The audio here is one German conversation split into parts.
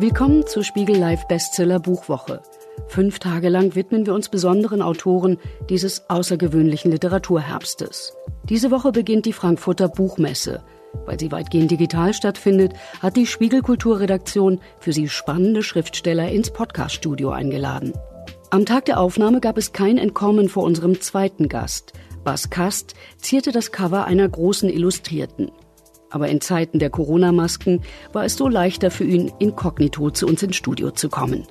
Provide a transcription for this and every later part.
Willkommen zur SPIEGEL Live Bestseller Buchwoche. 5 Tage lang widmen wir uns besonderen Autoren dieses außergewöhnlichen Literaturherbstes. Diese Woche beginnt die Frankfurter Buchmesse. Weil sie weitgehend digital stattfindet, hat die Spiegel-Kulturredaktion für sie spannende Schriftsteller ins Podcast-Studio eingeladen. Am Tag der Aufnahme gab es kein Entkommen vor unserem zweiten Gast. Bas Kast zierte das Cover einer großen Illustrierten. Aber in Zeiten der Corona-Masken war es so leichter für ihn, inkognito zu uns ins Studio zu kommen.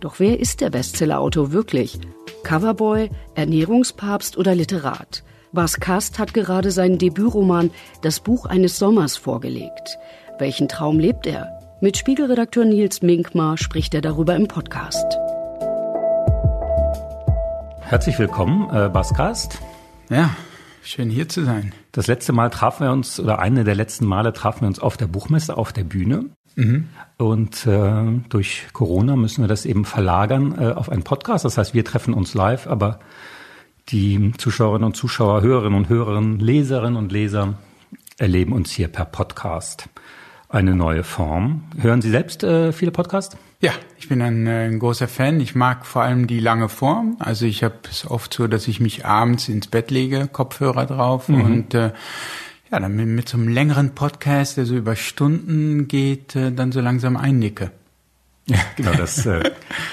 Doch wer ist der Bestsellerautor wirklich? Coverboy, Ernährungspapst oder Literat? Bas Kast hat gerade seinen Debütroman Das Buch eines Sommers vorgelegt. Welchen Traum lebt er? Mit Spiegelredakteur Nils Minkmar spricht er darüber im Podcast. Herzlich willkommen, Bas Kast. Ja, schön hier zu sein. Das letzte Mal trafen wir uns, oder eine der letzten Male trafen wir uns auf der Buchmesse, auf der Bühne. Mhm. Und durch Corona müssen wir das eben verlagern auf einen Podcast. Das heißt, wir treffen uns live, aber die Zuschauerinnen und Zuschauer, Hörerinnen und Hörer, Leserinnen und Leser erleben uns hier per Podcast. Eine neue Form. Hören Sie selbst viele Podcasts? Ja, ich bin ein großer Fan. Ich mag vor allem die lange Form. Also ich habe es oft so, dass ich mich abends ins Bett lege, Kopfhörer drauf und ja, dann mit so einem längeren Podcast, der so über Stunden geht, dann so langsam einnicke. Ja, genau, das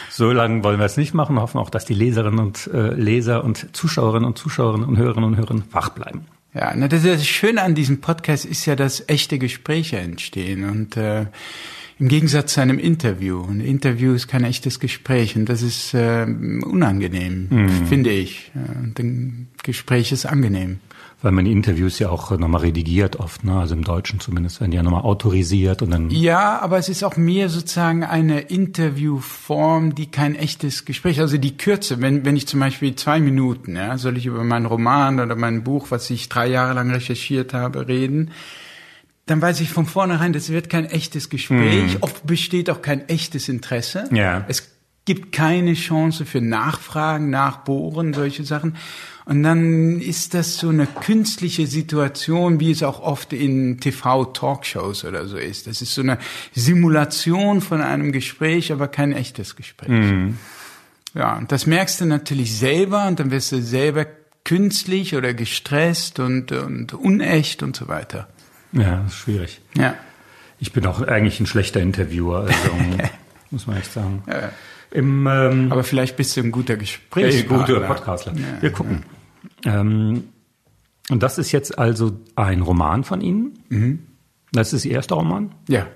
so lange wollen wir es nicht machen. Wir hoffen auch, dass die Leserinnen und Leser und Zuschauerinnen und Zuschauer und Hörerinnen und Hörer wach bleiben. Ja, na, das Schöne an diesem Podcast ist ja, dass echte Gespräche entstehen und im Gegensatz zu einem Interview. Ein Interview ist kein echtes Gespräch und das ist unangenehm, finde ich. Und ein Gespräch ist angenehm. Weil man die Interviews ja auch nochmal redigiert oft, ne? Also im Deutschen zumindest werden die ja nochmal autorisiert und dann. Ja, aber es ist auch mehr sozusagen eine Interviewform, die kein echtes Gespräch, also die Kürze, wenn ich zum Beispiel 2 Minuten, ja, soll ich über meinen Roman oder mein Buch, was ich 3 Jahre lang recherchiert habe, reden, dann weiß ich von vornherein, das wird kein echtes Gespräch, oft besteht auch kein echtes Interesse. Ja. Es gibt keine Chance für Nachfragen, Nachbohren, solche Sachen. Und dann ist das so eine künstliche Situation, wie es auch oft in TV-Talkshows oder so ist. Das ist so eine Simulation von einem Gespräch, aber kein echtes Gespräch. Mhm. Ja, und das merkst du natürlich selber und dann wirst du selber künstlich oder gestresst und unecht und so weiter. Ja, das ist schwierig. Ja. Ich bin auch eigentlich ein schlechter Interviewer, also muss man echt sagen. Ja. Aber vielleicht bist du ein guter Gesprächspartner. Guter Podcastler. Ja, wir gucken. Ja. Und das ist jetzt also ein Roman von Ihnen? Mhm. Das ist Ihr erster Roman? Ja.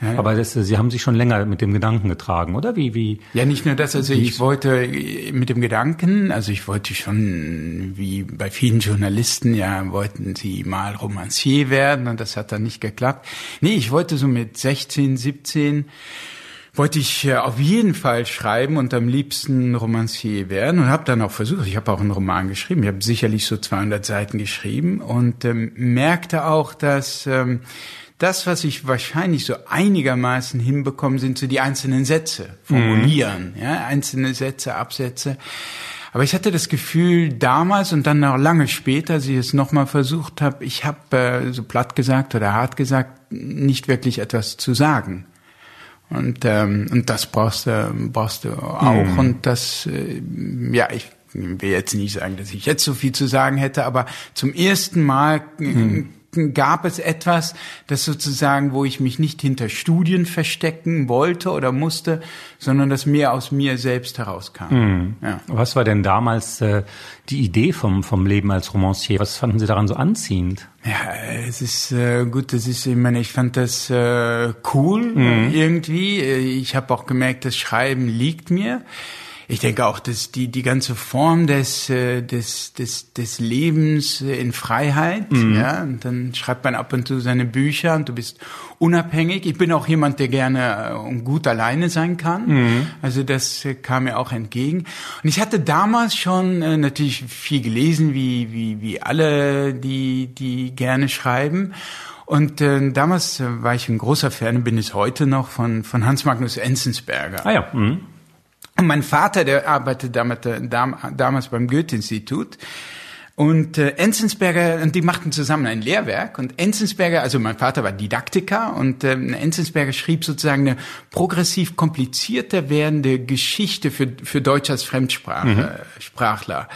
Ja, ja. Aber Sie haben sich schon länger mit dem Gedanken getragen, oder? Wie? Ja, nicht nur das. Also ich wollte mit dem Gedanken, also ich wollte schon, wie bei vielen Journalisten, ja, wollten sie mal Romancier werden und das hat dann nicht geklappt. Nee, ich wollte so mit 16, 17... wollte ich auf jeden Fall schreiben und am liebsten Romancier werden und habe dann auch versucht, ich habe auch einen Roman geschrieben, ich habe sicherlich so 200 Seiten geschrieben und merkte auch, dass das, was ich wahrscheinlich so einigermaßen hinbekomme, sind so die einzelnen Sätze, formulieren, ja, einzelne Sätze, Absätze. Aber ich hatte das Gefühl damals und dann noch lange später, als ich es nochmal versucht habe, ich habe, so platt gesagt oder hart gesagt, nicht wirklich etwas zu sagen. Und das brauchst du auch. Mhm. Und das, ja, ich will jetzt nicht sagen, dass ich jetzt so viel zu sagen hätte, aber zum ersten Mal gab es etwas, das sozusagen, wo ich mich nicht hinter Studien verstecken wollte oder musste, sondern das mehr aus mir selbst herauskam. Mhm. Ja. Was war denn damals die Idee vom Leben als Romancier? Was fanden Sie daran so anziehend? Ja, es ist gut, das ist, ich meine, ich fand das cool irgendwie. Ich habe auch gemerkt, das Schreiben liegt mir. Ich denke auch, dass die ganze Form des Lebens in Freiheit, ja, und dann schreibt man ab und zu seine Bücher und du bist unabhängig. Ich bin auch jemand, der gerne und gut alleine sein kann. Mhm. Also das kam mir auch entgegen. Und ich hatte damals schon natürlich viel gelesen, wie alle, die gerne schreiben. Und damals war ich ein großer Fan, bin es heute noch, von Hans Magnus Enzensberger. Ah ja, Und mein Vater, der arbeitete damals beim Goethe-Institut Und Enzensberger, und die machten zusammen ein Lehrwerk. Und Enzensberger, also mein Vater war Didaktiker, und Enzensberger schrieb sozusagen eine progressiv komplizierter werdende Geschichte für Deutsch als Fremdsprachler.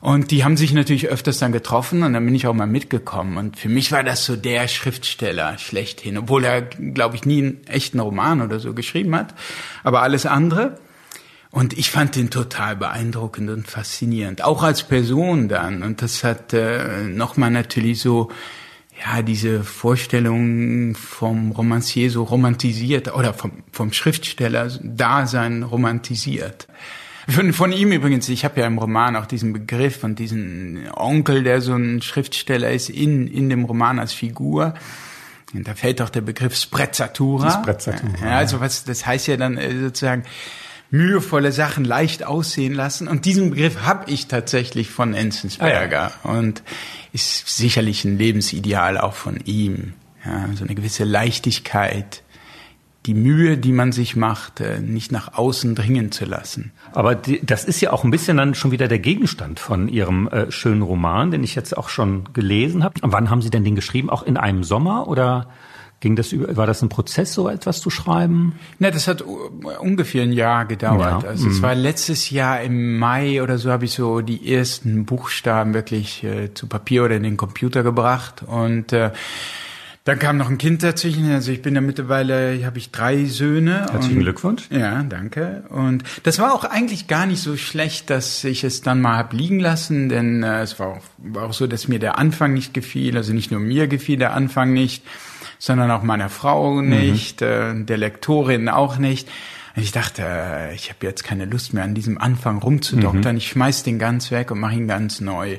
Und die haben sich natürlich öfters dann getroffen, und dann bin ich auch mal mitgekommen. Und für mich war das so der Schriftsteller schlechthin, obwohl er, glaube ich, nie einen echten Roman oder so geschrieben hat, aber alles andere. Und ich fand den total beeindruckend und faszinierend, auch als Person dann. Und das hat nochmal natürlich so, ja, diese Vorstellung vom Romancier so romantisiert, oder vom Schriftsteller Dasein romantisiert. Von ihm übrigens, ich habe ja im Roman auch diesen Begriff und diesen Onkel, der so ein Schriftsteller ist, in dem Roman als Figur. Und da fällt auch der Begriff Sprezzatura. Sprezzatura. Ja, also was, das heißt ja dann sozusagen mühevolle Sachen leicht aussehen lassen. Und diesen Begriff habe ich tatsächlich von Enzensberger. Ah, ja. Und ist sicherlich ein Lebensideal auch von ihm. Ja, so eine gewisse Leichtigkeit. Die Mühe, die man sich macht, nicht nach außen dringen zu lassen. Aber das ist ja auch ein bisschen dann schon wieder der Gegenstand von Ihrem schönen Roman, den ich jetzt auch schon gelesen habe. Wann haben Sie denn den geschrieben? Auch in einem Sommer, oder ging das über? War das ein Prozess, so etwas zu schreiben? Na, das hat ungefähr ein Jahr gedauert. Ja. Also es war letztes Jahr im Mai oder so, habe ich so die ersten Buchstaben wirklich zu Papier oder in den Computer gebracht, und dann kam noch ein Kind dazwischen. Also ich bin ja mittlerweile, habe ich 3 Söhne. Herzlichen Glückwunsch. Ja, danke. Und das war auch eigentlich gar nicht so schlecht, dass ich es dann mal habe liegen lassen, denn es war auch so, dass mir der Anfang nicht gefiel. Also nicht nur mir gefiel der Anfang nicht, sondern auch meiner Frau nicht, der Lektorin auch nicht. Und ich dachte, ich habe jetzt keine Lust mehr, an diesem Anfang rumzudoktern. Ich schmeiß den ganz weg und mache ihn ganz neu.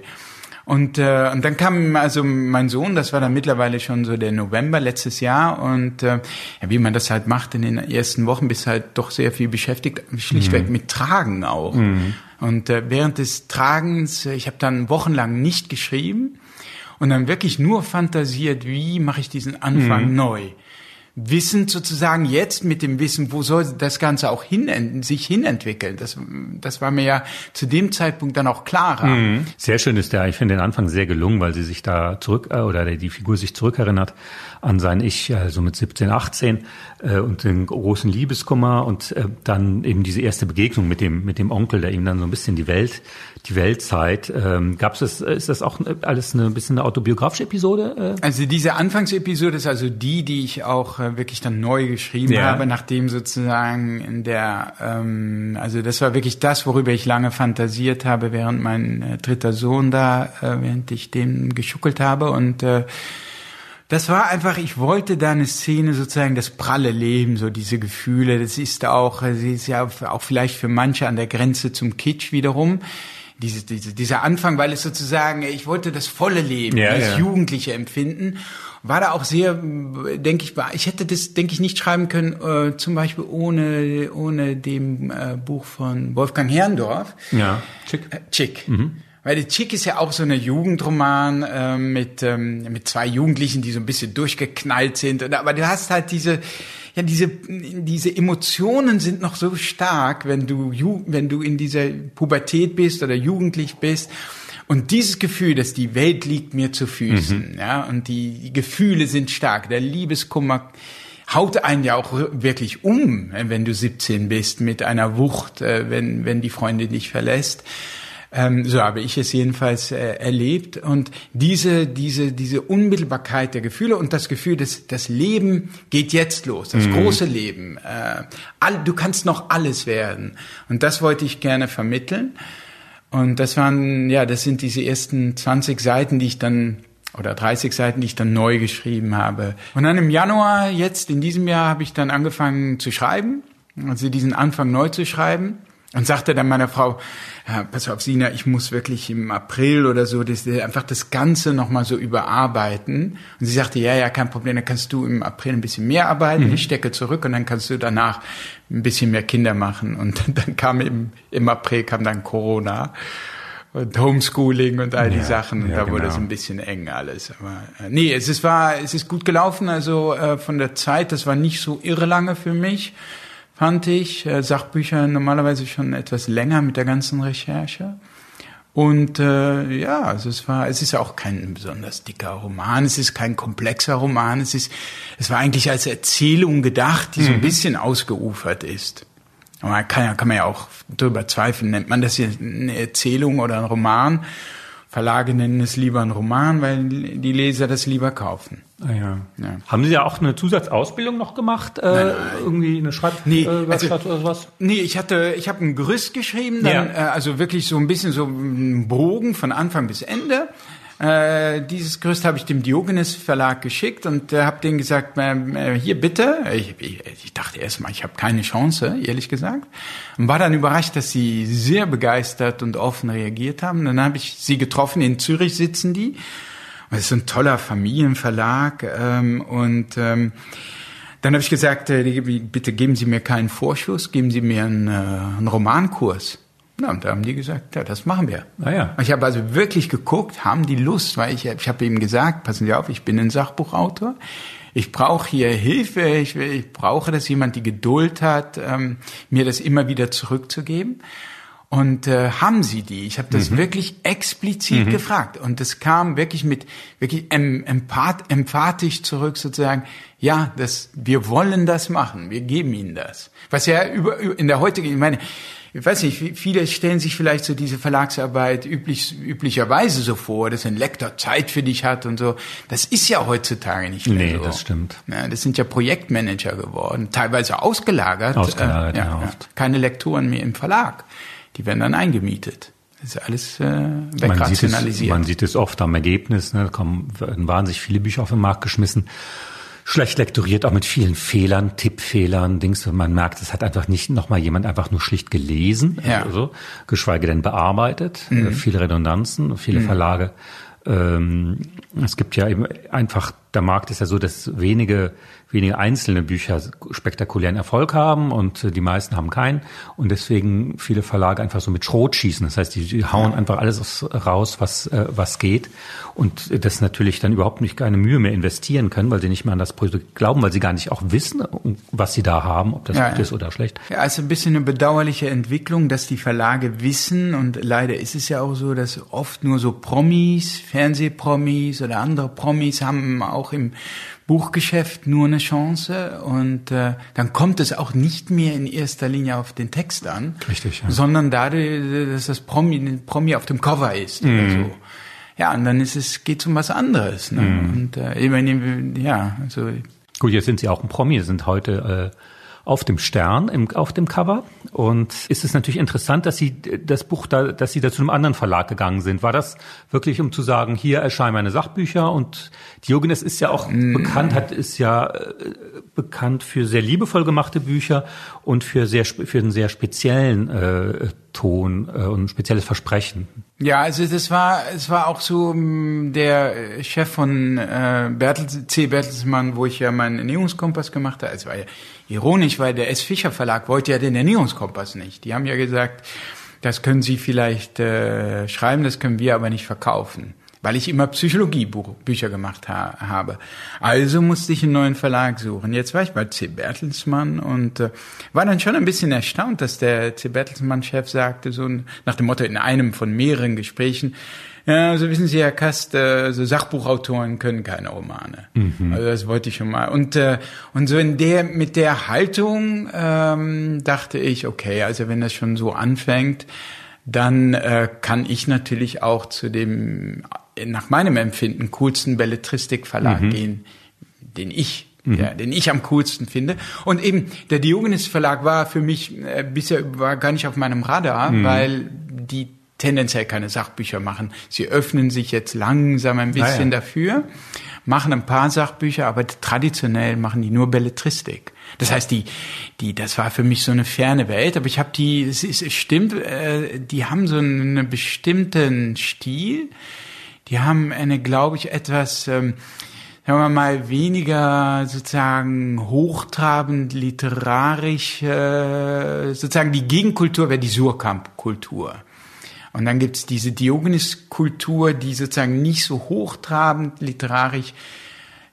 Und dann kam also mein Sohn, das war dann mittlerweile schon so der November letztes Jahr, und ja, wie man das halt macht in den ersten Wochen, bist halt doch sehr viel beschäftigt, schlichtweg mit Tragen auch. Und während des Tragens, ich habe dann wochenlang nicht geschrieben und dann wirklich nur fantasiert, wie mache ich diesen Anfang neu. Wissend sozusagen jetzt mit dem Wissen, wo soll das Ganze auch sich hinentwickeln. Das war mir ja zu dem Zeitpunkt dann auch klarer. Sehr schön ist der, ich finde den Anfang sehr gelungen, weil sie sich da die Figur sich zurückerinnert an sein Ich, also mit 17, 18 und den großen Liebeskummer, und dann eben diese erste Begegnung mit dem Onkel, der ihm dann so ein bisschen die Welt zeigt. Ist das auch alles ein bisschen eine autobiografische Episode? Also diese Anfangsepisode ist also die ich auch wirklich dann neu geschrieben habe, nachdem sozusagen in der, also das war wirklich das, worüber ich lange fantasiert habe, während mein dritter Sohn da, während ich den geschuckelt habe, und das war einfach, ich wollte da eine Szene sozusagen, das pralle Leben, so diese Gefühle, sie ist ja auch vielleicht für manche an der Grenze zum Kitsch wiederum. Dieser Anfang, weil es sozusagen, ich wollte das volle Leben, das Jugendliche empfinden, war da auch sehr, denke ich, ich hätte das, denke ich, nicht schreiben können, zum Beispiel ohne dem Buch von Wolfgang Herrndorf. Ja, Tschick. Weil der Tschick ist ja auch so eine Jugendroman mit 2 Jugendlichen, die so ein bisschen durchgeknallt sind. Aber du hast halt diese Emotionen sind noch so stark, wenn du in dieser Pubertät bist oder jugendlich bist. Und dieses Gefühl, dass die Welt liegt mir zu Füßen, ja, und die Gefühle sind stark, der Liebeskummer haut einen ja auch wirklich um, wenn du 17 bist, mit einer Wucht, wenn die Freundin dich verlässt. So habe ich es jedenfalls erlebt, und diese Unmittelbarkeit der Gefühle und das Gefühl, dass das Leben geht jetzt los, das große Leben. Du kannst noch alles werden, und das wollte ich gerne vermitteln. Und das sind diese ersten 20 Seiten, die ich dann, oder 30 Seiten, die ich dann neu geschrieben habe. Und dann im Januar jetzt in diesem Jahr habe ich dann angefangen zu schreiben, also diesen Anfang neu zu schreiben. Und sagte dann meiner Frau, pass auf, Sina, ich muss wirklich im April oder so einfach das Ganze nochmal so überarbeiten. Und sie sagte, ja, kein Problem, dann kannst du im April ein bisschen mehr arbeiten, ich stecke zurück, und dann kannst du danach ein bisschen mehr Kinder machen. Und dann kam im April dann Corona und Homeschooling und all die Sachen. Und da wurde es ein bisschen eng alles. Aber nee, es ist gut gelaufen, also von der Zeit, das war nicht so irre lange für mich. Fand ich Sachbücher normalerweise schon etwas länger mit der ganzen Recherche. Und also es ist ja auch kein besonders dicker Roman, es ist kein komplexer Roman, es war eigentlich als Erzählung gedacht, die so ein bisschen ausgeufert ist. Aber kann man ja auch drüber zweifeln, nennt man das hier eine Erzählung oder ein Roman? Verlage nennen es lieber einen Roman, weil die Leser das lieber kaufen. Ah ja. Haben Sie ja auch eine Zusatzausbildung noch gemacht? Nein. Irgendwie eine Schreibwerkstatt oder sowas? Nee, ich habe ein Gerüst geschrieben, dann, also wirklich so ein bisschen so einen Bogen von Anfang bis Ende. Dieses Gerüst habe ich dem Diogenes Verlag geschickt und habe denen gesagt, hier bitte. Ich dachte erst mal, ich habe keine Chance, ehrlich gesagt. Und war dann überrascht, dass sie sehr begeistert und offen reagiert haben. Dann habe ich sie getroffen, in Zürich sitzen die. Das ist ein toller Familienverlag. Dann habe ich gesagt, bitte geben Sie mir keinen Vorschuss, geben Sie mir einen Romankurs. Na, und da haben die gesagt, ja, das machen wir. Ah, ja. Ich habe also wirklich geguckt, haben die Lust, weil ich habe ihm gesagt, passen Sie auf, ich bin ein Sachbuchautor, ich brauche hier Hilfe, ich brauche, dass jemand die Geduld hat, mir das immer wieder zurückzugeben. Und haben Sie die? Ich habe das wirklich explizit gefragt. Und das kam wirklich emphatisch zurück sozusagen. Ja, wir wollen das machen. Wir geben Ihnen das. Was ja in der heutigen, ich weiß nicht, viele stellen sich vielleicht so diese Verlagsarbeit üblicherweise so vor, dass ein Lektor Zeit für dich hat und so. Das ist ja heutzutage nicht mehr so. Nee, das stimmt. Ja, das sind ja Projektmanager geworden, teilweise ausgelagert. Ausgelagert, ja. Keine Lektoren mehr im Verlag. Die werden dann eingemietet. Das ist alles wegrationalisiert. Man sieht es oft am Ergebnis. Ne? Da werden wahnsinnig viele Bücher auf den Markt geschmissen. Schlecht lektoriert, auch mit vielen Fehlern, Tippfehlern, Dings. Wenn man merkt, es hat einfach nicht nochmal jemand einfach nur schlicht gelesen, also, geschweige denn bearbeitet. Viele Redundanzen, viele Verlage. Es gibt ja eben einfach, der Markt ist ja so, dass wenige einzelne Bücher spektakulären Erfolg haben und die meisten haben keinen. Und deswegen viele Verlage einfach so mit Schrot schießen. Das heißt, die hauen einfach alles raus, was geht. Und das natürlich dann überhaupt nicht keine Mühe mehr investieren können, weil sie nicht mehr an das Produkt glauben, weil sie gar nicht auch wissen, was sie da haben, ob das gut ist oder schlecht. Ja, also ein bisschen eine bedauerliche Entwicklung, dass die Verlage wissen. Und leider ist es ja auch so, dass oft nur so Promis, Fernsehpromis oder andere Promis haben auch im Buchgeschäft nur eine Chance und dann kommt es auch nicht mehr in erster Linie auf den Text an, sondern dadurch, dass das Promi auf dem Cover ist oder so. Ja, und dann geht's um was anderes. Ne? Und ich meine, ja, also gut, jetzt sind Sie auch ein Promi, sind heute auf dem Stern, auf dem Cover. Und ist es natürlich interessant, dass Sie das Buch dass Sie da zu einem anderen Verlag gegangen sind. War das wirklich, um zu sagen, hier erscheinen meine Sachbücher? Und Diogenes ist ja auch bekannt für sehr liebevoll gemachte Bücher und für einen sehr speziellen Ton und ein spezielles Versprechen. Ja, also es war auch so der Chef von C. Bertelsmann, wo ich ja meinen Ernährungskompass gemacht habe. Es war ja ironisch, weil der S. Fischer Verlag wollte ja den Ernährungskompass nicht. Die haben ja gesagt, das können Sie vielleicht schreiben, das können wir aber nicht verkaufen, weil ich immer Psychologiebücher gemacht habe. Also musste ich einen neuen Verlag suchen. Jetzt war ich bei C. Bertelsmann und war dann schon ein bisschen erstaunt, dass der C. Bertelsmann-Chef sagte, so nach dem Motto in einem von mehreren Gesprächen, ja, also wissen Sie, Herr Kast, so Sachbuchautoren können keine Romane. Also das wollte ich schon mal. Und so mit der Haltung dachte ich, okay, also wenn das schon so anfängt, dann kann ich natürlich auch zu dem nach meinem Empfinden coolsten Belletristikverlag gehen, den ich am coolsten finde. Und eben der Diogenes Verlag war für mich bisher war gar nicht auf meinem Radar, weil die tendenziell keine Sachbücher machen. Sie öffnen sich jetzt langsam ein bisschen dafür, machen ein paar Sachbücher, aber traditionell machen die nur Belletristik. Das heißt, das war für mich so eine ferne Welt, aber ich habe es stimmt, die haben so einen bestimmten Stil, die haben glaube ich, etwas, sagen wir mal, weniger sozusagen hochtrabend, literarisch, sozusagen die Gegenkultur wäre die Surkamp-Kultur. Und dann gibt's diese Diogenes-Kultur, die sozusagen nicht so hochtrabend, literarisch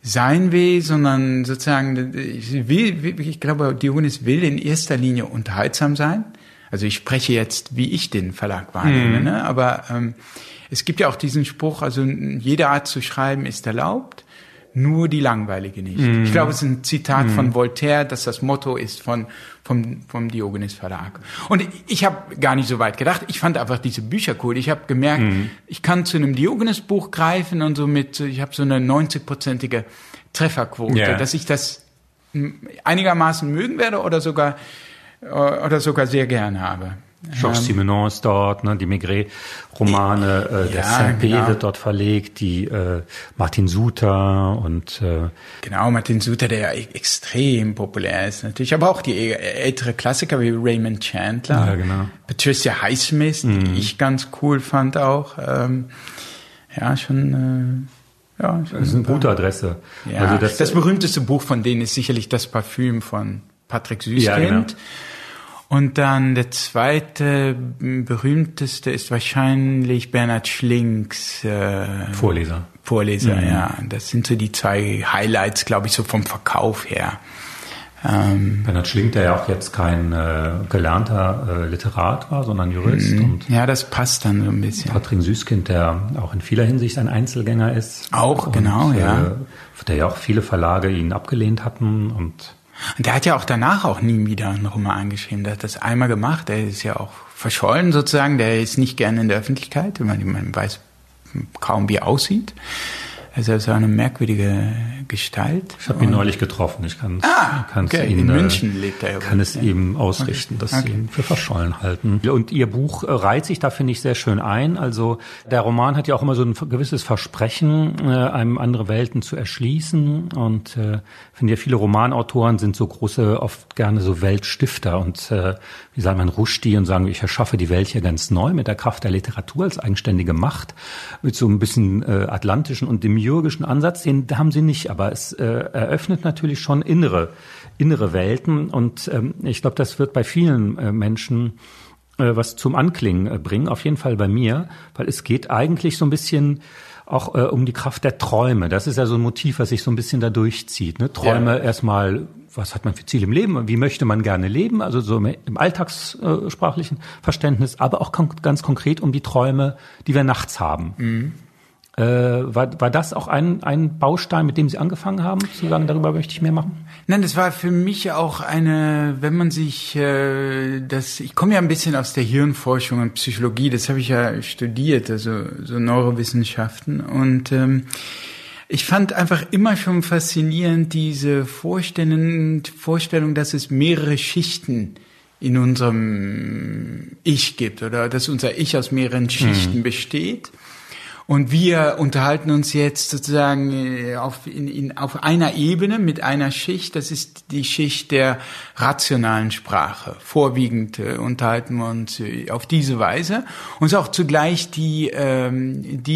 sein will, sondern sozusagen, ich glaube, Diogenes will in erster Linie unterhaltsam sein. Also ich spreche jetzt, wie ich den Verlag wahrnehme, ne? Aber es gibt ja auch diesen Spruch, also jede Art zu schreiben ist erlaubt, nur die langweilige nicht. Ich glaube, es ist ein Zitat von Voltaire, dass das Motto ist vom Diogenes Verlag. Und ich habe gar nicht so weit gedacht. Ich fand einfach diese Bücher cool. Ich habe gemerkt, ich kann zu einem Diogenes-Buch greifen und so mit, ich habe so eine 90-prozentige Trefferquote, dass ich das einigermaßen mögen werde oder sogar sehr gern habe. Georges Simenon ist dort, ne, die Maigret-Romane, der Saint-Béde dort verlegt, die Martin Suter und Martin Suter, der ja extrem populär ist natürlich, aber auch die ältere Klassiker wie Raymond Chandler, Patricia Highsmith, die ich ganz cool fand auch, das ist eine gute Adresse. Ja, also das berühmteste Buch von denen ist sicherlich Das Parfüm von Patrick Süßkind. Ja, genau. Und dann der zweite berühmteste ist wahrscheinlich Bernhard Schlinks Vorleser. Ja. Das sind so die zwei Highlights, glaube ich, so vom Verkauf her. Bernhard Schlink, der ja auch jetzt kein gelernter Literat war, sondern Jurist. Und ja, das passt dann so ein bisschen. Patrick Süßkind, der auch in vieler Hinsicht ein Einzelgänger ist. Auch, und, der ja auch viele Verlage ihn abgelehnt hatten und der hat ja auch danach auch nie wieder einen Roman geschrieben. Der hat das einmal gemacht. Der ist ja auch verschollen sozusagen. Der ist nicht gerne in der Öffentlichkeit. Man weiß kaum, wie er aussieht. Also das war eine merkwürdige Gestalt. Ich habe ihn neulich getroffen. Ich kann in München lebt er. Kann es eben ausrichten, dass sie ihn für verschollen halten. Und ihr Buch reiht sich da, finde ich, sehr schön ein. Also der Roman hat ja auch immer so ein gewisses Versprechen, einem andere Welten zu erschließen. Und finde ja, viele Romanautoren sind so große, oft gerne so Weltstifter und wie sagen man, Rushdie und sagen, ich erschaffe die Welt hier ganz neu mit der Kraft der Literatur als eigenständige Macht, mit so ein bisschen atlantischen und demiurgischen Ansatz, den haben sie nicht, aber es eröffnet natürlich schon innere Welten und ich glaube, das wird bei vielen Menschen was zum Anklingen bringen, auf jeden Fall bei mir, weil es geht eigentlich so ein bisschen auch um die Kraft der Träume. Das ist ja so ein Motiv, was sich so ein bisschen da durchzieht, ne? Träume erstmal, was hat man für Ziel im Leben, wie möchte man gerne leben, also so im alltagssprachlichen Verständnis, aber auch ganz konkret um die Träume, die wir nachts haben. War das auch ein Baustein, mit dem Sie angefangen haben, zu sagen, darüber möchte ich mehr machen? Nein, das war für mich auch ich komme ja ein bisschen aus der Hirnforschung und Psychologie, das habe ich ja studiert, also so Neurowissenschaften und ich fand einfach immer schon faszinierend diese Vorstellung, dass es mehrere Schichten in unserem Ich gibt oder dass unser Ich aus mehreren Schichten besteht. Und wir unterhalten uns jetzt sozusagen auf einer Ebene mit einer Schicht. Das ist die Schicht der rationalen Sprache. Vorwiegend unterhalten wir uns auf diese Weise. Und es ist auch zugleich die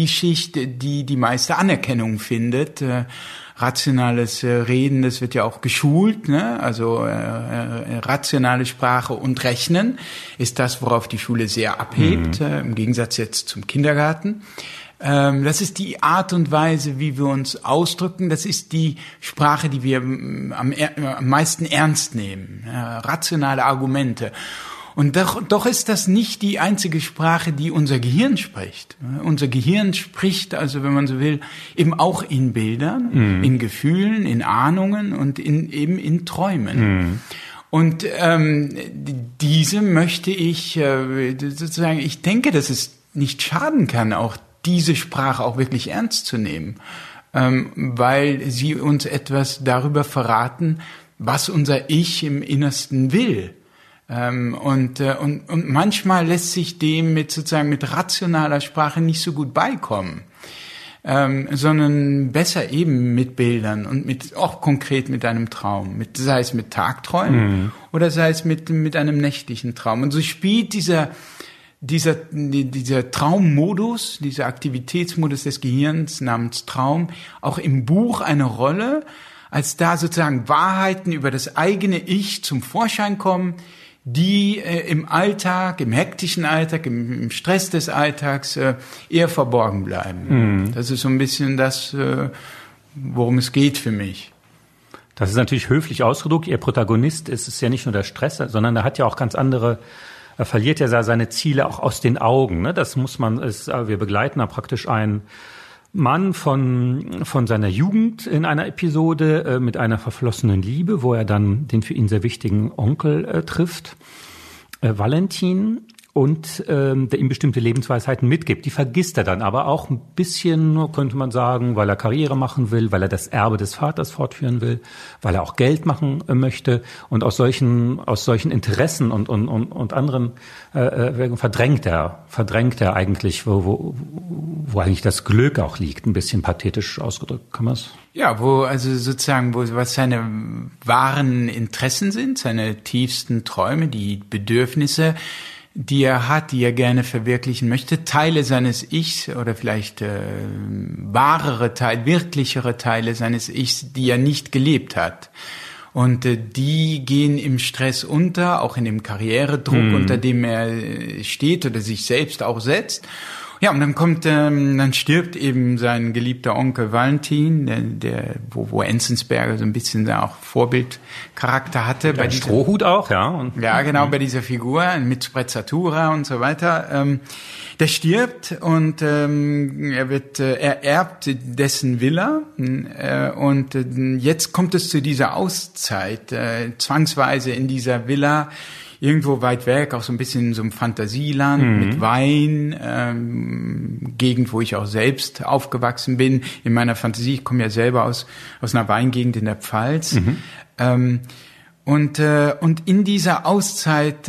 Schicht, die die meiste Anerkennung findet. Rationales Reden, das wird ja auch geschult, ne? Also rationale Sprache und Rechnen ist das, worauf die Schule sehr abhebt, im Gegensatz jetzt zum Kindergarten. Das ist die Art und Weise, wie wir uns ausdrücken. Das ist die Sprache, die wir am meisten ernst nehmen. Rationale Argumente. Und doch ist das nicht die einzige Sprache, die unser Gehirn spricht. Unser Gehirn spricht, also wenn man so will, eben auch in Bildern, in Gefühlen, in Ahnungen und eben in Träumen. Und diese möchte ich sozusagen, ich denke, dass es nicht schaden kann, auch diese Sprache auch wirklich ernst zu nehmen, weil sie uns etwas darüber verraten, was unser Ich im Innersten will. Und manchmal lässt sich dem mit rationaler Sprache nicht so gut beikommen, sondern besser eben mit Bildern und auch konkret mit einem Traum, sei es mit Tagträumen oder sei es mit einem nächtlichen Traum. Und so spielt dieser Traummodus, dieser Aktivitätsmodus des Gehirns namens Traum auch im Buch eine Rolle, als da sozusagen Wahrheiten über das eigene Ich zum Vorschein kommen, die im Alltag, im hektischen Alltag, im Stress des Alltags eher verborgen bleiben. Das ist so ein bisschen das, worum es geht für mich. Das ist natürlich höflich ausgedrückt. Ihr Protagonist ist ja nicht nur der Stress, sondern er hat ja auch ganz andere verliert ja seine Ziele auch aus den Augen. Ne? Das muss man, wir begleiten da praktisch einen Mann von seiner Jugend in einer Episode mit einer verflossenen Liebe, wo er dann den für ihn sehr wichtigen Onkel trifft, Valentin, und der ihm bestimmte Lebensweisheiten mitgibt. Die vergisst er dann aber auch ein bisschen, könnte man sagen, weil er Karriere machen will, weil er das Erbe des Vaters fortführen will, weil er auch Geld machen möchte, und aus solchen Interessen und anderen verdrängt er eigentlich, wo eigentlich das Glück auch liegt, ein bisschen pathetisch ausgedrückt, kann man es? Ja, was seine wahren Interessen sind, seine tiefsten Träume, die Bedürfnisse, die er hat, die er gerne verwirklichen möchte, Teile seines Ichs oder vielleicht wahrere Teile, wirklichere Teile seines Ichs, die er nicht gelebt hat. Und die gehen im Stress unter, auch in dem Karrieredruck, unter dem er steht oder sich selbst auch setzt. Ja, und dann dann stirbt eben sein geliebter Onkel Valentin, wo Enzensberger so ein bisschen auch Vorbildcharakter hatte. Bei diesem Strohhut auch, ja. Ja, genau, bei dieser Figur mit Sprezzatura und so weiter. Der stirbt und er erbt dessen Villa, und jetzt kommt es zu dieser Auszeit, zwangsweise in dieser Villa, irgendwo weit weg, auch so ein bisschen in so einem Fantasieland mit Wein, Gegend, wo ich auch selbst aufgewachsen bin. In meiner Fantasie, ich komme ja selber aus einer Weingegend in der Pfalz. Und in dieser Auszeit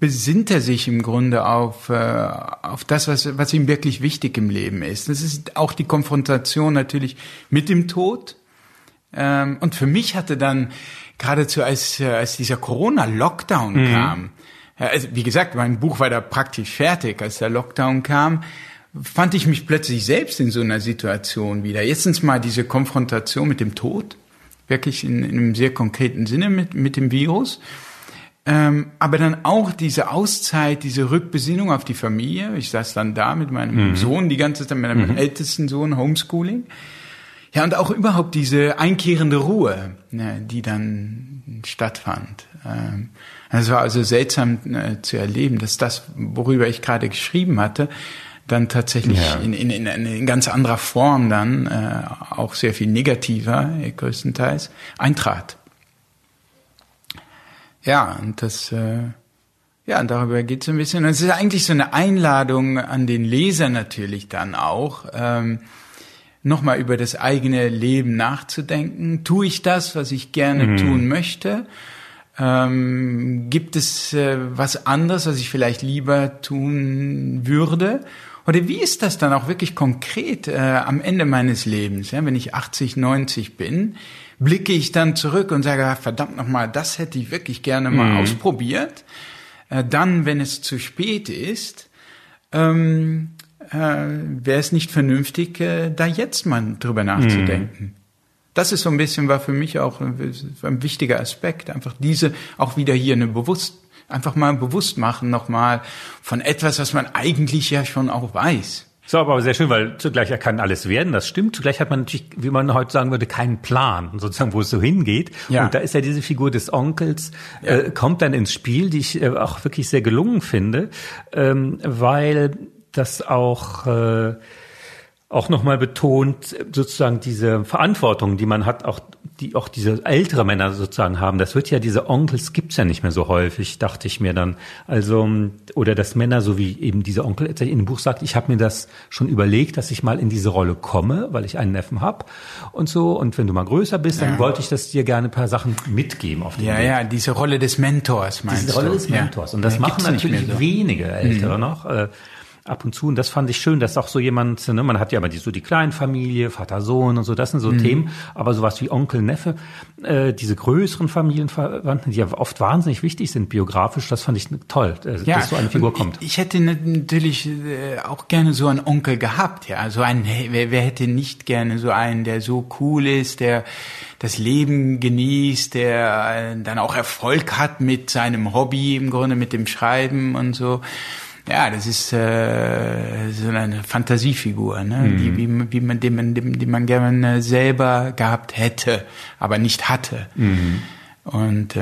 besinnt er sich im Grunde auf das, was ihm wirklich wichtig im Leben ist. Das ist auch die Konfrontation natürlich mit dem Tod. Und für mich hatte dann geradezu, als dieser Corona-Lockdown kam, also wie gesagt, mein Buch war da praktisch fertig, als der Lockdown kam, fand ich mich plötzlich selbst in so einer Situation wieder. Erstens mal diese Konfrontation mit dem Tod, wirklich in einem sehr konkreten Sinne mit dem Virus. Aber dann auch diese Auszeit, diese Rückbesinnung auf die Familie. Ich saß dann da mit meinem Sohn die ganze Zeit, mit meinem ältesten Sohn, Homeschooling. Ja, und auch überhaupt diese einkehrende Ruhe, die dann stattfand. Es war also seltsam zu erleben, dass das, worüber ich gerade geschrieben hatte, dann tatsächlich in ganz anderer Form dann, auch sehr viel negativer größtenteils, eintrat. Ja, und das... darüber geht es ein bisschen. Und es ist eigentlich so eine Einladung an den Leser natürlich dann auch, nochmal über das eigene Leben nachzudenken. Tue ich das, was ich gerne tun möchte? Gibt es was anderes, was ich vielleicht lieber tun würde? Oder wie ist das dann auch wirklich konkret am Ende meines Lebens? Ja? Wenn ich 80, 90 bin, blicke ich dann zurück und sage, verdammt nochmal, das hätte ich wirklich gerne mal ausprobiert. Dann, wenn es zu spät ist, wäre es nicht vernünftig, da jetzt mal drüber nachzudenken. Das ist so ein bisschen, war für mich auch ein wichtiger Aspekt, einfach diese auch wieder hier bewusst machen nochmal von etwas, was man eigentlich ja schon auch weiß. So, aber sehr schön, weil zugleich kann alles werden, das stimmt. Zugleich hat man natürlich, wie man heute sagen würde, keinen Plan, sozusagen, wo es so hingeht. Ja. Und da ist ja diese Figur des Onkels, kommt dann ins Spiel, die ich auch wirklich sehr gelungen finde, weil das auch nochmal betont, sozusagen diese Verantwortung, die man hat, die diese ältere Männer sozusagen haben. Das wird ja, diese Onkels gibt's ja nicht mehr so häufig, dachte ich mir dann. Also, oder dass Männer, so wie eben dieser Onkel in dem Buch sagt, ich habe mir das schon überlegt, dass ich mal in diese Rolle komme, weil ich einen Neffen habe und so. Und wenn du mal größer bist, dann wollte ich das dir gerne ein paar Sachen mitgeben auf den Weg. Ja, diese Rolle des Mentors meinst du? Diese Rolle des Mentors. Ja. Und das machen natürlich so wenige Ältere noch. Ab und zu, und das fand ich schön, dass auch so jemand, ne, man hat ja immer die Kleinfamilie, Vater, Sohn und so, das sind so Themen, aber sowas wie Onkel, Neffe, diese größeren Familienverwandten, die ja oft wahnsinnig wichtig sind biografisch, das fand ich toll, dass so eine Figur kommt. Ich hätte natürlich auch gerne so einen Onkel gehabt, ja, so einen, wer hätte nicht gerne so einen, der so cool ist, der das Leben genießt, der dann auch Erfolg hat mit seinem Hobby, im Grunde mit dem Schreiben und so. Ja, das ist so eine Fantasiefigur, ne? die man gerne selber gehabt hätte, aber nicht hatte. Und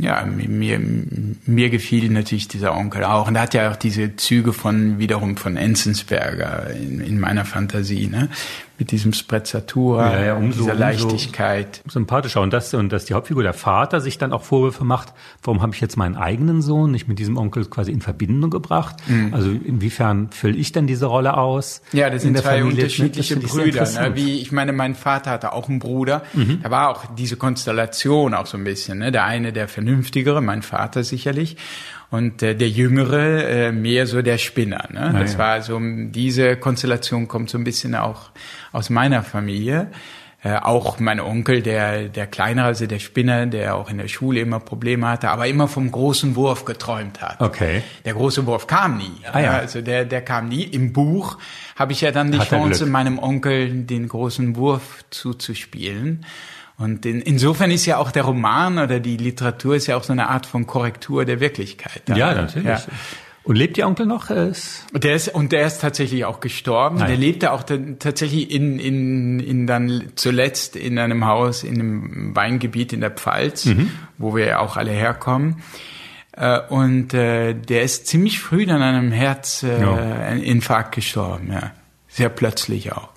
Ja, mir gefiel natürlich dieser Onkel auch. Und er hat ja auch diese Züge von Enzensberger in meiner Fantasie, ne? Mit diesem Sprezzatura, dieser Leichtigkeit. Umso sympathischer. Und dass die Hauptfigur, der Vater, sich dann auch Vorwürfe macht, warum habe ich jetzt meinen eigenen Sohn nicht mit diesem Onkel quasi in Verbindung gebracht? Mhm. Also inwiefern fülle ich denn diese Rolle aus? Ja, das sind zwei unterschiedliche Brüder. Ne? Ich meine, mein Vater hatte auch einen Bruder. Mhm. Da war auch diese Konstellation auch so ein bisschen. Ne? Der eine, der Vernünftigere, mein Vater sicherlich. Und der Jüngere, mehr so der Spinner. Ne? Das war so, diese Konstellation kommt so ein bisschen auch aus meiner Familie. Auch mein Onkel, der Kleinere, also der Spinner, der auch in der Schule immer Probleme hatte, aber immer vom großen Wurf geträumt hat. Okay. Der große Wurf kam nie. Also der kam nie. Im Buch habe ich ja dann die Chance, meinem Onkel den großen Wurf zuzuspielen. Und insofern ist ja auch der Roman oder die Literatur ist ja auch so eine Art von Korrektur der Wirklichkeit. Ja, natürlich. Ja. Und lebt Ihr Onkel noch? Der ist tatsächlich auch gestorben. Nein. Der lebte auch tatsächlich in dann zuletzt in einem Haus in einem Weingebiet in der Pfalz, wo wir ja auch alle herkommen. Und der ist ziemlich früh an einem Herzinfarkt gestorben. Ja. Sehr plötzlich auch.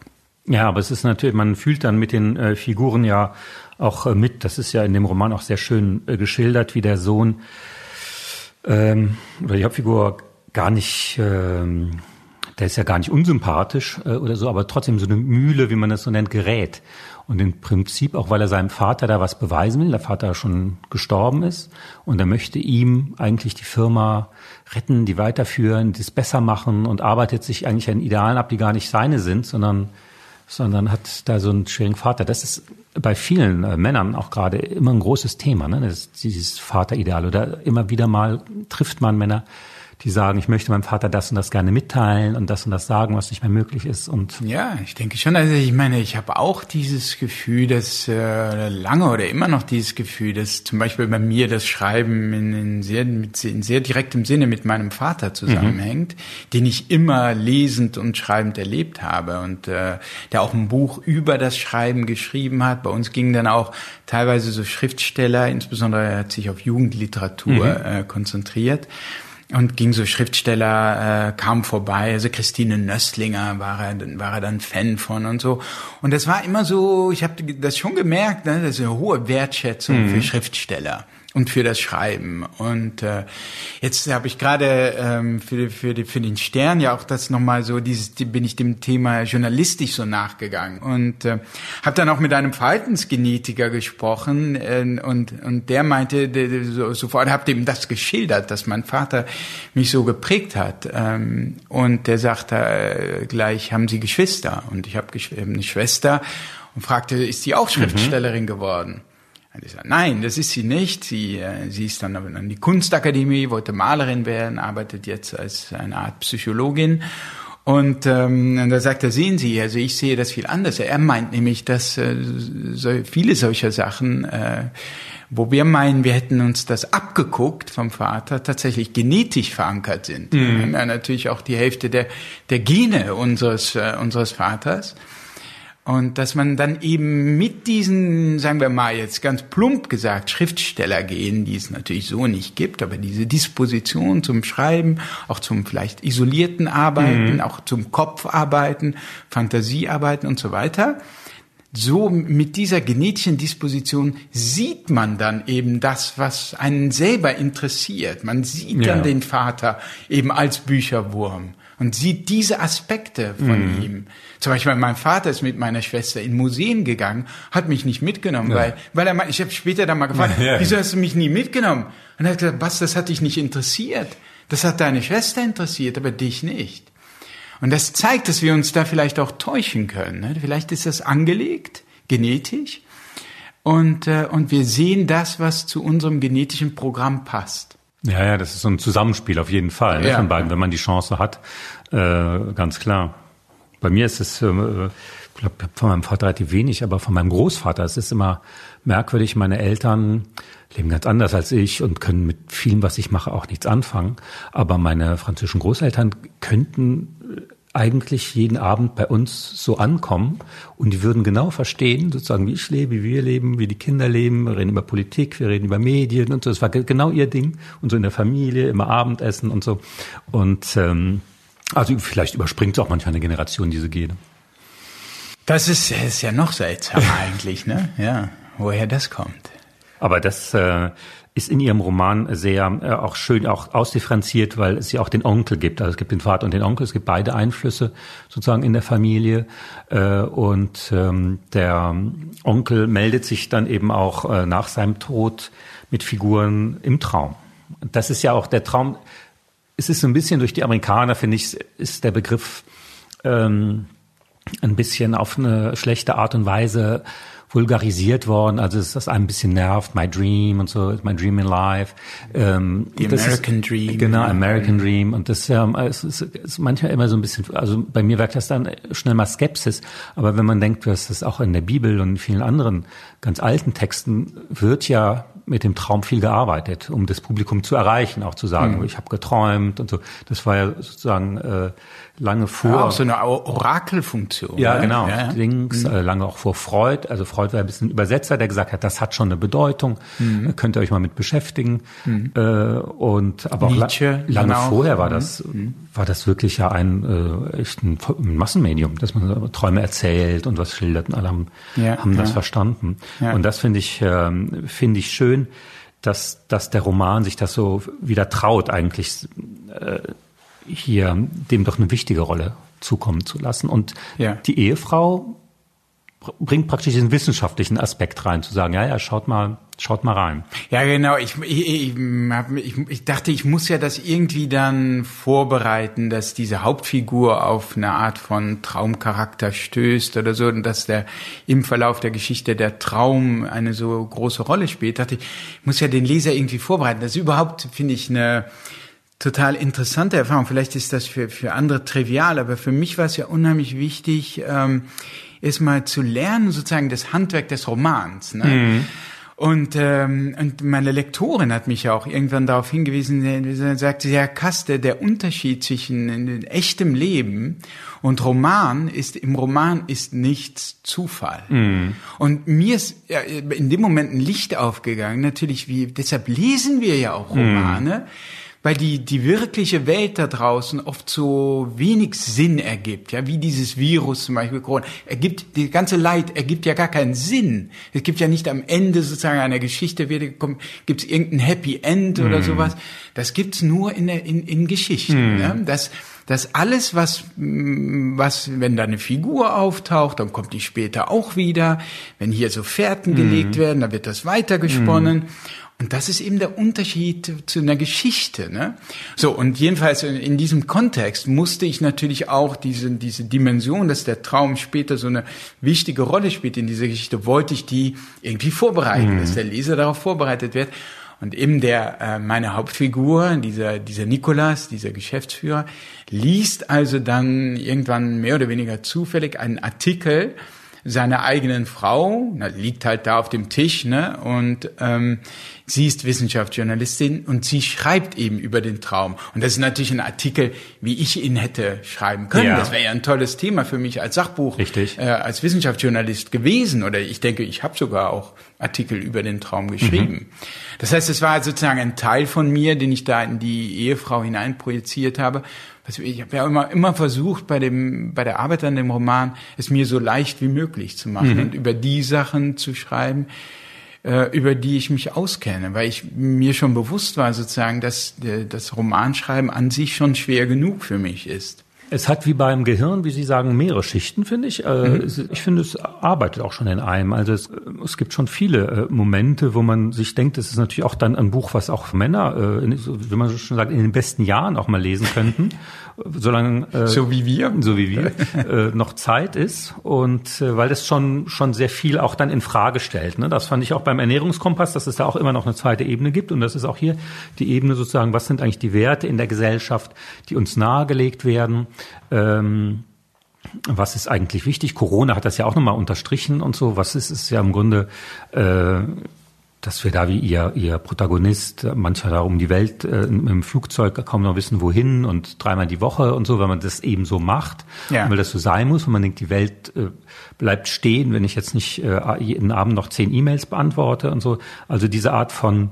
Ja, aber es ist natürlich, man fühlt dann mit den Figuren ja auch mit. Das ist ja in dem Roman auch sehr schön geschildert, wie der Sohn oder die Hauptfigur gar nicht, der ist ja gar nicht unsympathisch oder so, aber trotzdem so eine Mühle, wie man das so nennt, gerät. Und im Prinzip, auch weil er seinem Vater da was beweisen will, der Vater schon gestorben ist und er möchte ihm eigentlich die Firma retten, die weiterführen, das besser machen und arbeitet sich eigentlich an Idealen ab, die gar nicht seine sind, sondern hat da so einen schwierigen Vater. Das ist bei vielen Männern auch gerade immer ein großes Thema, ne? Das ist dieses Vaterideal. Oder immer wieder mal trifft man Männer, die sagen, ich möchte meinem Vater das und das gerne mitteilen und das sagen, was nicht mehr möglich ist. Und ja, ich denke schon. Also ich meine, ich habe auch dieses Gefühl, dass lange oder immer noch dieses Gefühl, dass zum Beispiel bei mir das Schreiben in sehr direktem Sinne mit meinem Vater zusammenhängt, den ich immer lesend und schreibend erlebt habe und der auch ein Buch über das Schreiben geschrieben hat. Bei uns gingen dann auch teilweise so Schriftsteller, insbesondere er hat sich auf Jugendliteratur konzentriert. Und ging so Schriftsteller, kam vorbei, also Christine Nöstlinger war er dann Fan von und so. Und das war immer so, ich habe das schon gemerkt, ne, das ist eine hohe Wertschätzung für Schriftsteller und für das Schreiben. Und jetzt habe ich gerade für den Stern ja auch das nochmal so, bin ich dem Thema journalistisch so nachgegangen. Und habe dann auch mit einem Verhaltensgenetiker gesprochen und der meinte, sofort habt ihr ihm das geschildert, dass mein Vater mich so geprägt hat. Und der sagte gleich, haben Sie Geschwister? Und ich habe eine Schwester und fragte, ist sie auch Schriftstellerin geworden? Nein, das ist sie nicht. Sie ist dann an die Kunstakademie, wollte Malerin werden, arbeitet jetzt als eine Art Psychologin. Und da sagt er, sehen Sie, also ich sehe das viel anders. Er meint nämlich, dass viele solcher Sachen, wo wir meinen, wir hätten uns das abgeguckt vom Vater, tatsächlich genetisch verankert sind. Wir haben ja natürlich auch die Hälfte der Gene unseres Vaters. Und dass man dann eben mit diesen, sagen wir mal jetzt ganz plump gesagt, Schriftsteller gehen, die es natürlich so nicht gibt, aber diese Disposition zum Schreiben, auch zum vielleicht isolierten Arbeiten, auch zum Kopfarbeiten, Fantasiearbeiten und so weiter. So mit dieser genetischen Disposition sieht man dann eben das, was einen selber interessiert. Man sieht dann den Vater eben als Bücherwurm und sieht diese Aspekte von ihm. Zum Beispiel mein Vater ist mit meiner Schwester in Museen gegangen, hat mich nicht mitgenommen, weil er mal, ich habe später dann mal gefragt, wieso hast du mich nie mitgenommen? Und er hat gesagt, Bas, das hat dich nicht interessiert. Das hat deine Schwester interessiert, aber dich nicht. Und das zeigt, dass wir uns da vielleicht auch täuschen können. Ne? Vielleicht ist das angelegt, genetisch. Und wir sehen das, was zu unserem genetischen Programm passt. Ja, das ist so ein Zusammenspiel auf jeden Fall von beiden, wenn man die Chance hat, ganz klar. Bei mir ist es, ich glaube, von meinem Vater relativ wenig, aber von meinem Großvater, es ist immer merkwürdig, meine Eltern leben ganz anders als ich und können mit vielem, was ich mache, auch nichts anfangen. Aber meine französischen Großeltern könnten eigentlich jeden Abend bei uns so ankommen und die würden genau verstehen, sozusagen, wie ich lebe, wie wir leben, wie die Kinder leben, wir reden über Politik, wir reden über Medien und so. Das war genau ihr Ding und so in der Familie, immer Abendessen und so. Und also vielleicht überspringt es auch manchmal eine Generation, diese Gene. Das ist ja noch seltsam eigentlich, ne? Ja, woher das kommt. Aber das ist in ihrem Roman sehr auch schön auch ausdifferenziert, weil es ja auch den Onkel gibt. Also es gibt den Vater und den Onkel, es gibt beide Einflüsse sozusagen in der Familie. Und der Onkel meldet sich dann eben auch nach seinem Tod mit Figuren im Traum. Das ist ja auch der Traum. Es ist so ein bisschen durch die Amerikaner, finde ich, ist der Begriff ein bisschen auf eine schlechte Art und Weise vulgarisiert worden, also dass das einen ein bisschen nervt, my dream und so, my dream in life. The American Dream. Genau, American Dream. Und das ist manchmal immer so ein bisschen, also bei mir wirkt das dann schnell mal Skepsis, aber wenn man denkt, dass das auch in der Bibel und in vielen anderen ganz alten Texten wird ja mit dem Traum viel gearbeitet, um das Publikum zu erreichen, auch zu sagen, ich habe geträumt und so. Das war ja sozusagen lange vor... Ja, auch so eine Orakelfunktion. Ja, oder? Genau. Ja. Links, lange auch vor Freud. Also Freud war ein bisschen Übersetzer, der gesagt hat, das hat schon eine Bedeutung. Könnt ihr euch mal mit beschäftigen. Und aber auch Nietzsche, lange vorher war das wirklich ja echt ein Massenmedium, dass man Träume erzählt und was schildert und alle haben das verstanden. Ja. Und das finde ich schön, dass der Roman sich das so wieder traut, eigentlich hier dem doch eine wichtige Rolle zukommen zu lassen. Und die Ehefrau bringt praktisch diesen wissenschaftlichen Aspekt rein, zu sagen, ja, schaut mal rein. Ja, genau. Ich dachte, ich muss ja das irgendwie dann vorbereiten, dass diese Hauptfigur auf eine Art von Traumcharakter stößt oder so, und dass im Verlauf der Geschichte der Traum eine so große Rolle spielt. Dachte ich, ich muss ja den Leser irgendwie vorbereiten. Das ist überhaupt, finde ich, eine total interessante Erfahrung. Vielleicht ist das für andere trivial, aber für mich war es ja unheimlich wichtig, ist mal zu lernen, sozusagen das Handwerk des Romans. Ne? Und meine Lektorin hat mich ja auch irgendwann darauf hingewiesen, sie sagte, Herr Kaste, der Unterschied zwischen echtem Leben und Roman ist, im Roman ist nichts Zufall. Und mir ist in dem Moment ein Licht aufgegangen, natürlich, deshalb lesen wir ja auch Romane, weil die wirkliche Welt da draußen oft so wenig Sinn ergibt, ja, wie dieses Virus zum Beispiel, Corona, das ganze Leid ergibt ja gar keinen Sinn. Es gibt ja nicht am Ende sozusagen einer Geschichte, gibt's irgendein Happy End oder sowas. Das gibt's nur in Geschichten, ne? Das alles, was, wenn da eine Figur auftaucht, dann kommt die später auch wieder. Wenn hier so Fährten gelegt werden, dann wird das weitergesponnen. Und das ist eben der Unterschied zu einer Geschichte, ne? So, und jedenfalls in diesem Kontext musste ich natürlich auch diese Dimension, dass der Traum später so eine wichtige Rolle spielt in dieser Geschichte, wollte ich die irgendwie vorbereiten, dass der Leser darauf vorbereitet wird. Und eben meine Hauptfigur, dieser Nikolas, dieser Geschäftsführer, liest also dann irgendwann mehr oder weniger zufällig einen Artikel seiner eigenen Frau, liegt halt da auf dem Tisch, ne, und sie ist Wissenschaftsjournalistin und sie schreibt eben über den Traum. Und das ist natürlich ein Artikel, wie ich ihn hätte schreiben können. Ja. Das wäre ja ein tolles Thema für mich als Sachbuch, als Wissenschaftsjournalist gewesen. Oder ich denke, ich habe sogar auch Artikel über den Traum geschrieben. Das heißt, es war sozusagen ein Teil von mir, den ich da in die Ehefrau hineinprojiziert habe. Also ich habe ja immer versucht, bei der Arbeit an dem Roman, es mir so leicht wie möglich zu machen und über die Sachen zu schreiben, über die ich mich auskenne, weil mir schon bewusst war sozusagen, dass das Romanschreiben an sich schon schwer genug für mich ist. Es hat wie beim Gehirn, wie Sie sagen, mehrere Schichten, finde ich. Ich finde, es arbeitet auch schon in einem. Also es gibt schon viele Momente, wo man sich denkt, es ist natürlich auch dann ein Buch, was auch Männer, wie man schon sagt, in den besten Jahren auch mal lesen könnten, solange so wie wir noch Zeit ist. Und weil das schon sehr viel auch dann in Frage stellt. Ne? Das fand ich auch beim Ernährungskompass, dass es da auch immer noch eine zweite Ebene gibt. Und das ist auch hier die Ebene sozusagen, was sind eigentlich die Werte in der Gesellschaft, die uns nahegelegt werden. Was ist eigentlich wichtig? Corona hat das ja auch nochmal unterstrichen und so. Was ist ja im Grunde dass wir da wie ihr Protagonist manchmal da um die Welt im Flugzeug kaum noch wissen, wohin und dreimal die Woche und so, wenn man das eben so macht, ja, weil das so sein muss, wenn man denkt, die Welt bleibt stehen, wenn ich jetzt nicht jeden Abend noch 10 E-Mails beantworte und so. Also diese Art von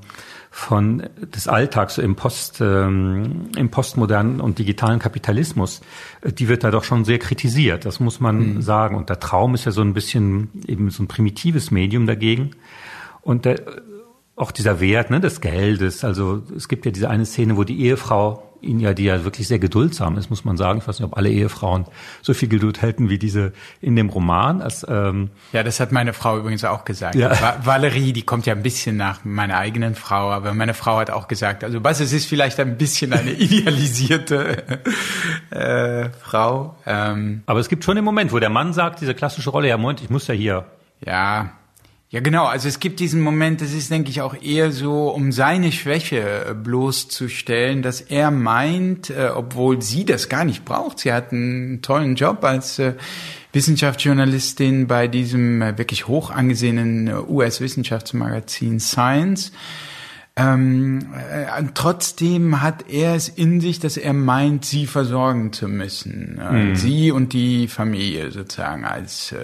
des Alltags so im postmodernen und digitalen Kapitalismus, die wird da doch schon sehr kritisiert, das muss man sagen. Und der Traum ist ja so ein bisschen eben so ein primitives Medium dagegen. Und auch dieser Wert, ne, des Geldes, also es gibt ja diese eine Szene, wo die Ehefrau, die ja wirklich sehr geduldsam ist, muss man sagen. Ich weiß nicht, ob alle Ehefrauen so viel Geduld hätten wie diese in dem Roman. Ja, das hat meine Frau übrigens auch gesagt. Ja. Valerie, die kommt ja ein bisschen nach meiner eigenen Frau, aber meine Frau hat auch gesagt, also was, es ist vielleicht ein bisschen eine idealisierte Frau. Aber es gibt schon den Moment, wo der Mann sagt, diese klassische Rolle, ja Moment, ich muss ja hier. Ja, genau. Also es gibt diesen Moment, das ist, denke ich, auch eher so, um seine Schwäche bloßzustellen, dass er meint, obwohl sie das gar nicht braucht. Sie hat einen tollen Job als Wissenschaftsjournalistin bei diesem wirklich hoch angesehenen US-Wissenschaftsmagazin Science. Trotzdem hat er es in sich, dass er meint, sie versorgen zu müssen. Sie und die Familie sozusagen als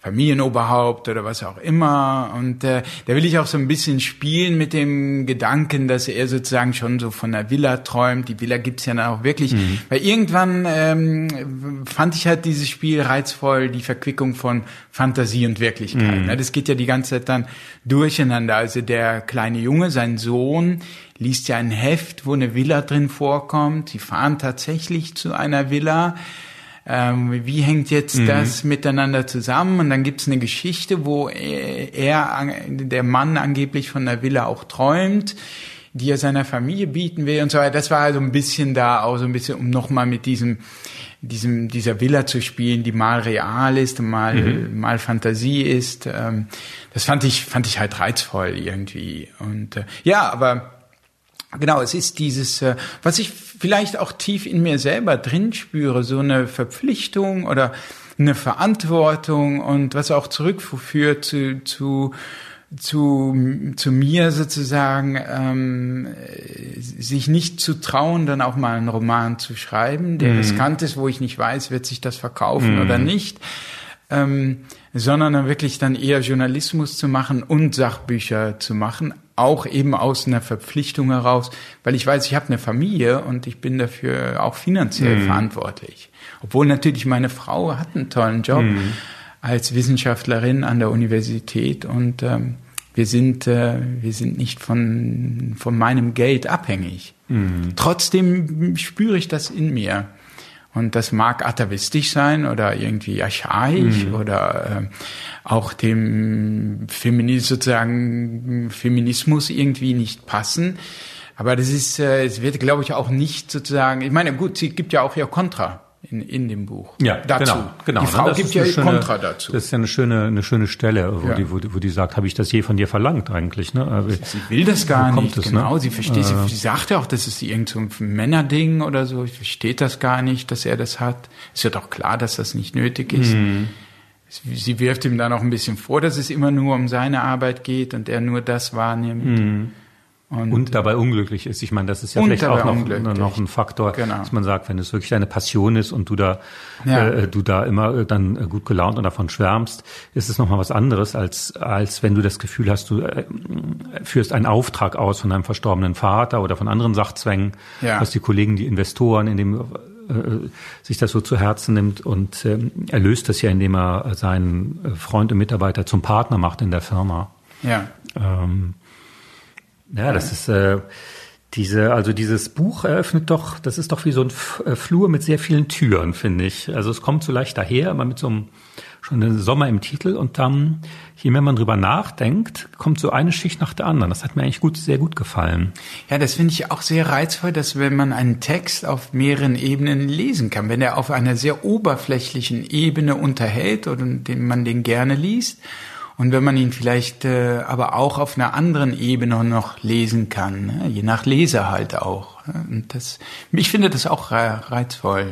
Familienoberhaupt oder was auch immer. Und da will ich auch so ein bisschen spielen mit dem Gedanken, dass er sozusagen schon so von der Villa träumt. Die Villa gibt's ja dann auch wirklich. Weil irgendwann fand ich halt dieses Spiel reizvoll, die Verquickung von Fantasie und Wirklichkeit. Das geht ja die ganze Zeit dann durcheinander. Also der kleine Junge, sein Sohn, liest ja ein Heft, wo eine Villa drin vorkommt. Sie fahren tatsächlich zu einer Villa. Wie hängt jetzt das miteinander zusammen? Und dann gibt's eine Geschichte, wo der Mann angeblich von der Villa auch träumt, die er seiner Familie bieten will und so weiter. Das war also ein bisschen da, auch so ein bisschen, um nochmal mit dieser Villa zu spielen, die mal real ist, mal Fantasie ist. Das fand ich halt reizvoll irgendwie. Und ja, aber genau, es ist dieses, was ich vielleicht auch tief in mir selber drin spüre, so eine Verpflichtung oder eine Verantwortung und was auch zurückführt zu mir sozusagen, sich nicht zu trauen, dann auch mal einen Roman zu schreiben, der riskant ist, wo ich nicht weiß, wird sich das verkaufen oder nicht. Sondern dann wirklich dann eher Journalismus zu machen und Sachbücher zu machen, auch eben aus einer Verpflichtung heraus, weil ich weiß, ich habe eine Familie und ich bin dafür auch finanziell verantwortlich. Obwohl natürlich meine Frau hat einen tollen Job als Wissenschaftlerin an der Universität und wir sind nicht von meinem Geld abhängig. Trotzdem spüre ich das in mir. Und das mag atavistisch sein oder irgendwie archaisch oder auch dem Feminismus irgendwie nicht passen. Aber das ist, es wird, glaube ich, auch nicht sozusagen, ich meine, gut, sie gibt ja auch ihr Kontra in dem Buch. Ja, dazu. Genau. Die Frau gibt ja ihr Kontra dazu. Das ist ja eine schöne Stelle, wo die sagt, habe ich das je von dir verlangt eigentlich? Ne? Aber sie will das gar nicht. Das, genau, ne? Sie versteht, sie sagt ja auch, das ist irgend so ein Männerding oder so. Sie versteht das gar nicht, dass er das hat. Es wird auch klar, dass das nicht nötig ist. Sie wirft ihm dann auch ein bisschen vor, dass es immer nur um seine Arbeit geht und er nur das wahrnimmt. Und dabei unglücklich ist. Ich meine, das ist ja vielleicht auch noch ein Faktor, dass man sagt, wenn es wirklich deine Passion ist und du da immer dann gut gelaunt und davon schwärmst, ist es nochmal was anderes, als wenn du das Gefühl hast, du führst einen Auftrag aus von deinem verstorbenen Vater oder von anderen Sachzwängen, was die Kollegen, die Investoren, in dem sich das so zu Herzen nimmt und er löst das ja, indem er seinen Freund und Mitarbeiter zum Partner macht in der Firma. Ja, das ist dieses Buch eröffnet doch, das ist doch wie so ein Flur mit sehr vielen Türen, finde ich. Also es kommt so leicht daher, immer mit so einem schon einen Sommer im Titel und dann, je mehr man drüber nachdenkt, kommt so eine Schicht nach der anderen. Das hat mir eigentlich sehr gut gefallen. Ja, das finde ich auch sehr reizvoll, dass wenn man einen Text auf mehreren Ebenen lesen kann, wenn er auf einer sehr oberflächlichen Ebene unterhält oder man den gerne liest. Und wenn man ihn vielleicht aber auch auf einer anderen Ebene noch lesen kann, ne? Je nach Leser halt auch. Ne? Und ich finde das auch reizvoll,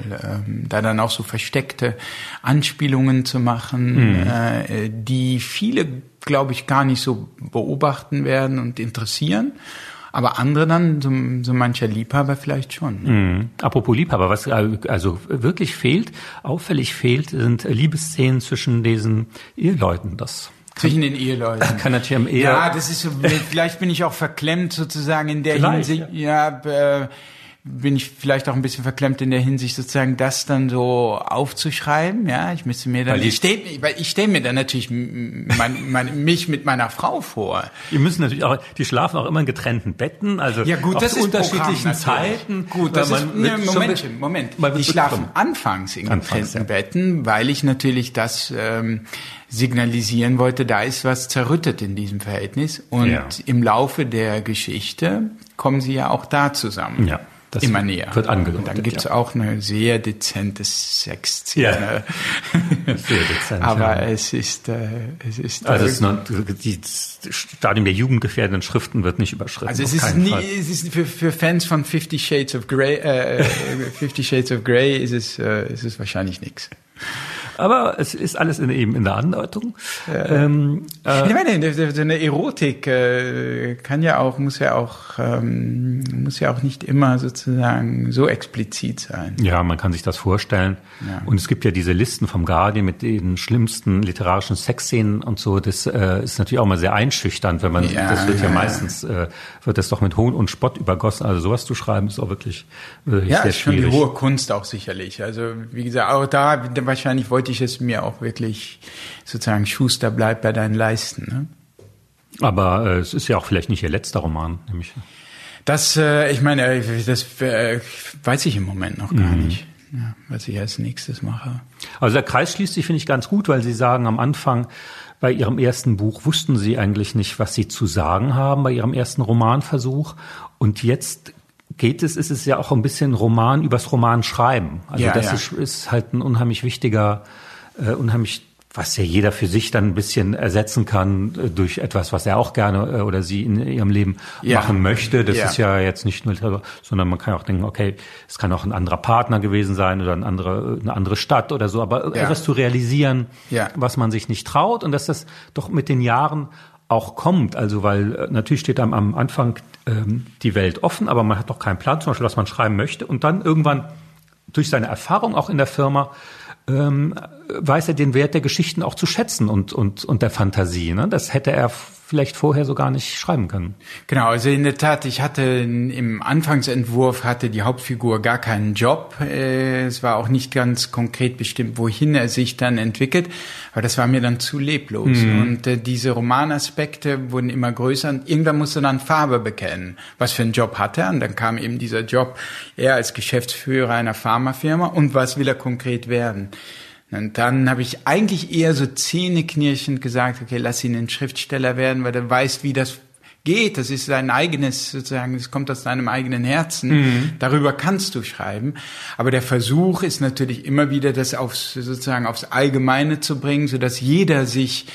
da dann auch so versteckte Anspielungen zu machen, die viele glaube ich, gar nicht so beobachten werden und interessieren. Aber andere dann, so mancher Liebhaber vielleicht schon. Mhm. Apropos Liebhaber, was also wirklich fehlt, auffällig fehlt, sind Liebesszenen zwischen diesen Eheleuten. Zwischen den Eheleuten. Kann natürlich am Ehe. Ja, das ist so, vielleicht bin ich auch verklemmt sozusagen in der Hinsicht. Ja, bin ich vielleicht auch ein bisschen verklemmt in der Hinsicht, sozusagen das dann so aufzuschreiben. Ja, ich müsste mir dann, ich stelle mir dann natürlich mich mit meiner Frau vor. Die müssen natürlich auch, die schlafen auch immer in getrennten Betten, also ja, gut, das zu ist unterschiedlichen Zeiten. Gut, das ist, Moment. Die schlafen anfangs in getrennten Betten, weil ich natürlich das signalisieren wollte, da ist was zerrüttet in diesem Verhältnis. Und im Laufe der Geschichte kommen sie ja auch da zusammen. Ja. Das immer näher. Wird angedeutet, und dann gibt es auch eine sehr dezente Sexszene. Ja. Sehr dezent. Aber es ist. Also das Stadium der jugendgefährdenden Schriften wird nicht überschritten. Also es ist für Fans von 50 Shades of Grey ist es wahrscheinlich nichts. Aber es ist alles eben in der Andeutung. Ich meine, so eine Erotik muss ja auch nicht immer sozusagen so explizit sein. Ja, man kann sich das vorstellen. Ja. Und es gibt ja diese Listen vom Guardian mit den schlimmsten literarischen Sexszenen und so. Das ist natürlich auch mal sehr einschüchternd, wenn man das wird ja meistens wird das doch mit Hohn und Spott übergossen. Also sowas zu schreiben ist auch wirklich sehr schwierig. Ja, schon die hohe Kunst auch sicherlich. Also wie gesagt, auch da wahrscheinlich wollte ich es mir auch wirklich sozusagen, Schuster, bleib bei deinen Leisten. Ne? Aber es ist ja auch vielleicht nicht ihr letzter Roman, nämlich. Das, ich meine, das weiß ich im Moment noch gar nicht, ja, was ich als nächstes mache. Also der Kreis schließt sich, finde ich, ganz gut, weil Sie sagen am Anfang, bei Ihrem ersten Buch wussten Sie eigentlich nicht, was Sie zu sagen haben bei Ihrem ersten Romanversuch. Und jetzt ist es ja auch ein bisschen Roman übers Roman schreiben. Also ist halt ein unheimlich wichtiger, was ja jeder für sich dann ein bisschen ersetzen kann durch etwas, was er auch gerne oder sie in ihrem Leben machen möchte. Das ist ja jetzt nicht nur, sondern man kann auch denken, okay, es kann auch ein anderer Partner gewesen sein oder eine andere Stadt oder so, aber etwas zu realisieren, was man sich nicht traut und dass das doch mit den Jahren auch kommt. Also weil natürlich steht einem am Anfang die Welt offen, aber man hat noch keinen Plan, zum Beispiel, was man schreiben möchte. Und dann irgendwann durch seine Erfahrung auch in der Firma weiß er den Wert der Geschichten auch zu schätzen und der Fantasie. Ne? Das hätte er vielleicht vorher so gar nicht schreiben können. Genau, also in der Tat, ich hatte im Anfangsentwurf die Hauptfigur gar keinen Job. Es war auch nicht ganz konkret bestimmt, wohin er sich dann entwickelt. Aber das war mir dann zu leblos. Mhm. Und diese Romanaspekte wurden immer größer. Und irgendwann musste dann Farbe bekennen. Was für einen Job hat er? Und dann kam eben dieser Job, er als Geschäftsführer einer Pharmafirma. Und was will er konkret werden? Und dann habe ich eigentlich eher so zähneknirschend gesagt, okay, lass ihn ein Schriftsteller werden, weil er weiß, wie das geht. Das ist sein eigenes, sozusagen, das kommt aus deinem eigenen Herzen. Mhm. Darüber kannst du schreiben. Aber der Versuch ist natürlich immer wieder, das aufs Allgemeine zu bringen, sodass jeder sich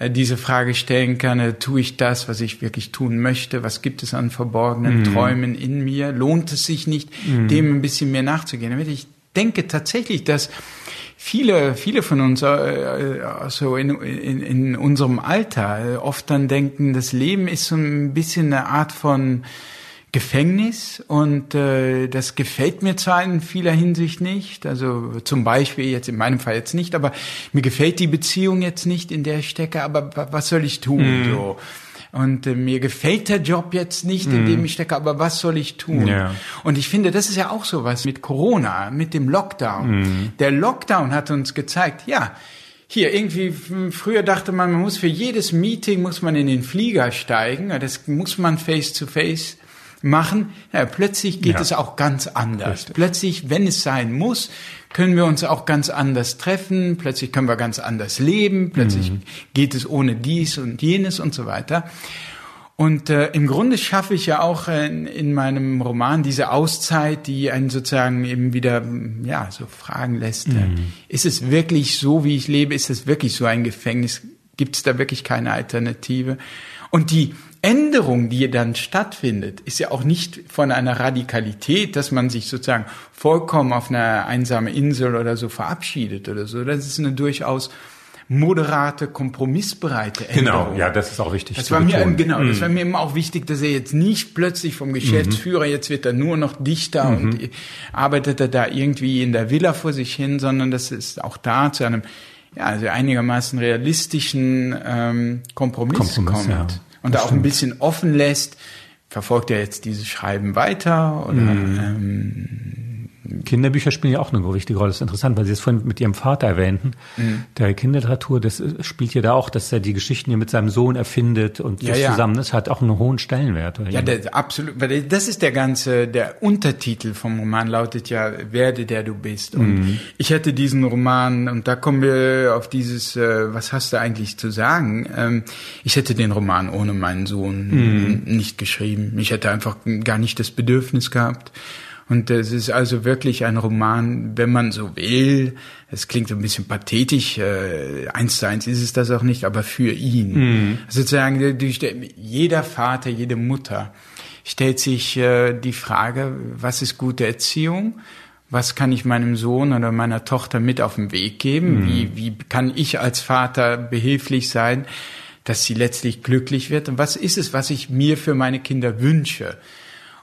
diese Frage stellen kann, tue ich das, was ich wirklich tun möchte? Was gibt es an verborgenen Träumen in mir? Lohnt es sich nicht, dem ein bisschen mehr nachzugehen? Damit ich denke tatsächlich, dass viele von uns so in unserem Alter oft dann denken, das Leben ist so ein bisschen eine Art von Gefängnis und das gefällt mir zwar in vieler Hinsicht nicht, also zum Beispiel jetzt in meinem Fall jetzt nicht, aber mir gefällt die Beziehung jetzt nicht, in der ich stecke, aber was soll ich tun? So. Und mir gefällt der Job jetzt nicht, in dem ich stecke, aber was soll ich tun? Ja. Und ich finde, das ist ja auch sowas mit Corona, mit dem Lockdown. Mhm. Der Lockdown hat uns gezeigt, irgendwie früher dachte man, man muss für jedes Meeting in den Flieger steigen, das muss man face-to-face machen. Ja, plötzlich geht es auch ganz anders. Richtig. Plötzlich, wenn es sein muss, können wir uns auch ganz anders treffen. Plötzlich können wir ganz anders leben. Plötzlich geht es ohne dies und jenes und so weiter. Und im Grunde schaffe ich ja auch in meinem Roman diese Auszeit, die einen sozusagen eben wieder so fragen lässt. Ist es wirklich so, wie ich lebe? Ist es wirklich so ein Gefängnis? Gibt es da wirklich keine Alternative? Und die Änderung, die dann stattfindet, ist ja auch nicht von einer Radikalität, dass man sich sozusagen vollkommen auf einer einsamen Insel oder so verabschiedet oder so. Das ist eine durchaus moderate, kompromissbereite Änderung. Genau, ja, das ist auch wichtig. Das war mir das war mir immer auch wichtig, dass er jetzt nicht plötzlich vom Geschäftsführer, jetzt wird er nur noch Dichter und arbeitet er da irgendwie in der Villa vor sich hin, sondern das ist auch da zu einem einigermaßen realistischen Kompromiss kommt und auch ein bisschen offen lässt. Verfolgt er jetzt dieses Schreiben weiter oder Kinderbücher spielen ja auch eine wichtige Rolle. Das ist interessant, weil Sie es vorhin mit Ihrem Vater erwähnten. Mhm. Der Kinderliteratur, das spielt ja da auch, dass er die Geschichten hier mit seinem Sohn erfindet und das zusammen, das hat auch einen hohen Stellenwert. Oder? Ja, absolut. Weil das ist der Untertitel vom Roman lautet ja, Werde, der du bist. Und ich hätte diesen Roman, und da kommen wir auf dieses, was hast du eigentlich zu sagen? Ich hätte den Roman ohne meinen Sohn nicht geschrieben. Ich hätte einfach gar nicht das Bedürfnis gehabt. Und es ist also wirklich ein Roman, wenn man so will, es klingt ein bisschen pathetisch, eins zu eins ist es das auch nicht, aber für ihn. Mhm. Sozusagen, jeder Vater, jede Mutter stellt sich die Frage, was ist gute Erziehung? Was kann ich meinem Sohn oder meiner Tochter mit auf den Weg geben? Wie kann ich als Vater behilflich sein, dass sie letztlich glücklich wird? Und was ist es, was ich mir für meine Kinder wünsche?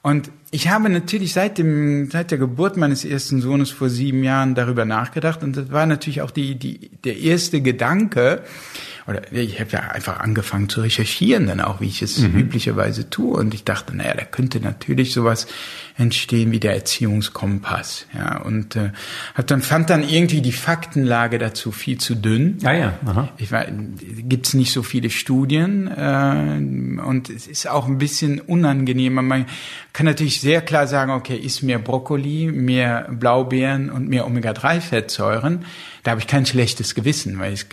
Und ich habe natürlich seit der Geburt meines ersten Sohnes vor 7 Jahren darüber nachgedacht. Und das war natürlich auch der erste Gedanke. Oder ich habe ja einfach angefangen zu recherchieren dann auch, wie ich es üblicherweise tue. Und ich dachte, da könnte natürlich sowas entstehen wie der Erziehungskompass. Ja, und fand dann irgendwie die Faktenlage dazu viel zu dünn. Ah ja, aha. Gibt's nicht so viele Studien und es ist auch ein bisschen unangenehm. Man kann natürlich sehr klar sagen, okay, isst mehr Brokkoli, mehr Blaubeeren und mehr Omega-3-Fettsäuren. Da habe ich kein schlechtes Gewissen, weil es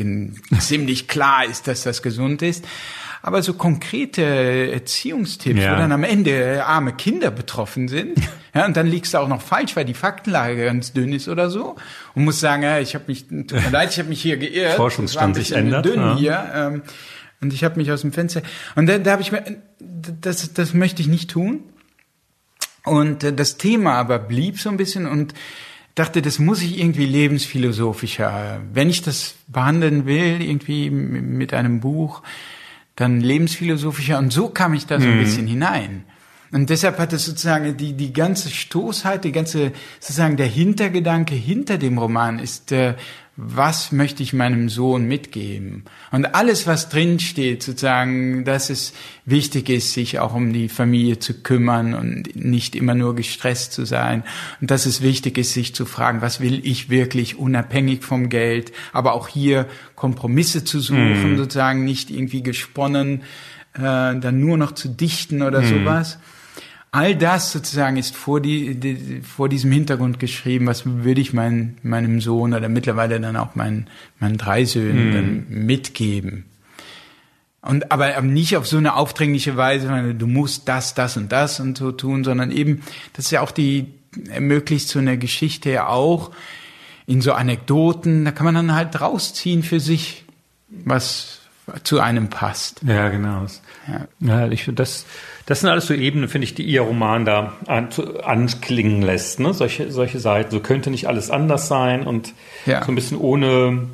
ziemlich klar ist, dass das gesund ist. Aber so konkrete Erziehungstipps, wo dann am Ende arme Kinder betroffen sind, und dann liegst du auch noch falsch, weil die Faktenlage ganz dünn ist oder so und musst sagen, ich habe mich hier geirrt. Forschungsstand sich ändert. Dünn hier, und ich habe mich aus dem Fenster. Und da habe ich mir, das möchte ich nicht tun. Und das Thema aber blieb so ein bisschen und dachte, das muss ich irgendwie lebensphilosophischer, wenn ich das behandeln will, irgendwie mit einem Buch, dann lebensphilosophischer. Und so kam ich da so ein bisschen hinein. Und deshalb hat es sozusagen die ganze Stoßheit, sozusagen der Hintergedanke hinter dem Roman ist, was möchte ich meinem Sohn mitgeben? Und alles, was drin steht, sozusagen, dass es wichtig ist, sich auch um die Familie zu kümmern und nicht immer nur gestresst zu sein. Und dass es wichtig ist, sich zu fragen, was will ich wirklich unabhängig vom Geld? Aber auch hier Kompromisse zu suchen, sozusagen nicht irgendwie gesponnen, dann nur noch zu dichten oder sowas. All das sozusagen ist vor diesem Hintergrund geschrieben, was würde ich meinem Sohn oder mittlerweile dann auch meinen 3 Söhnen dann mitgeben. Und aber nicht auf so eine aufdringliche Weise, du musst das und das und so tun, sondern eben, das ist ja auch ermöglicht so eine Geschichte ja auch in so Anekdoten, da kann man dann halt rausziehen für sich, was zu einem passt. Ja, genau. Ja, das sind alles so Ebenen, finde ich, die Ihr Roman da anklingen lässt, ne? Solche Seiten. So könnte nicht alles anders sein und so ein bisschen ohne,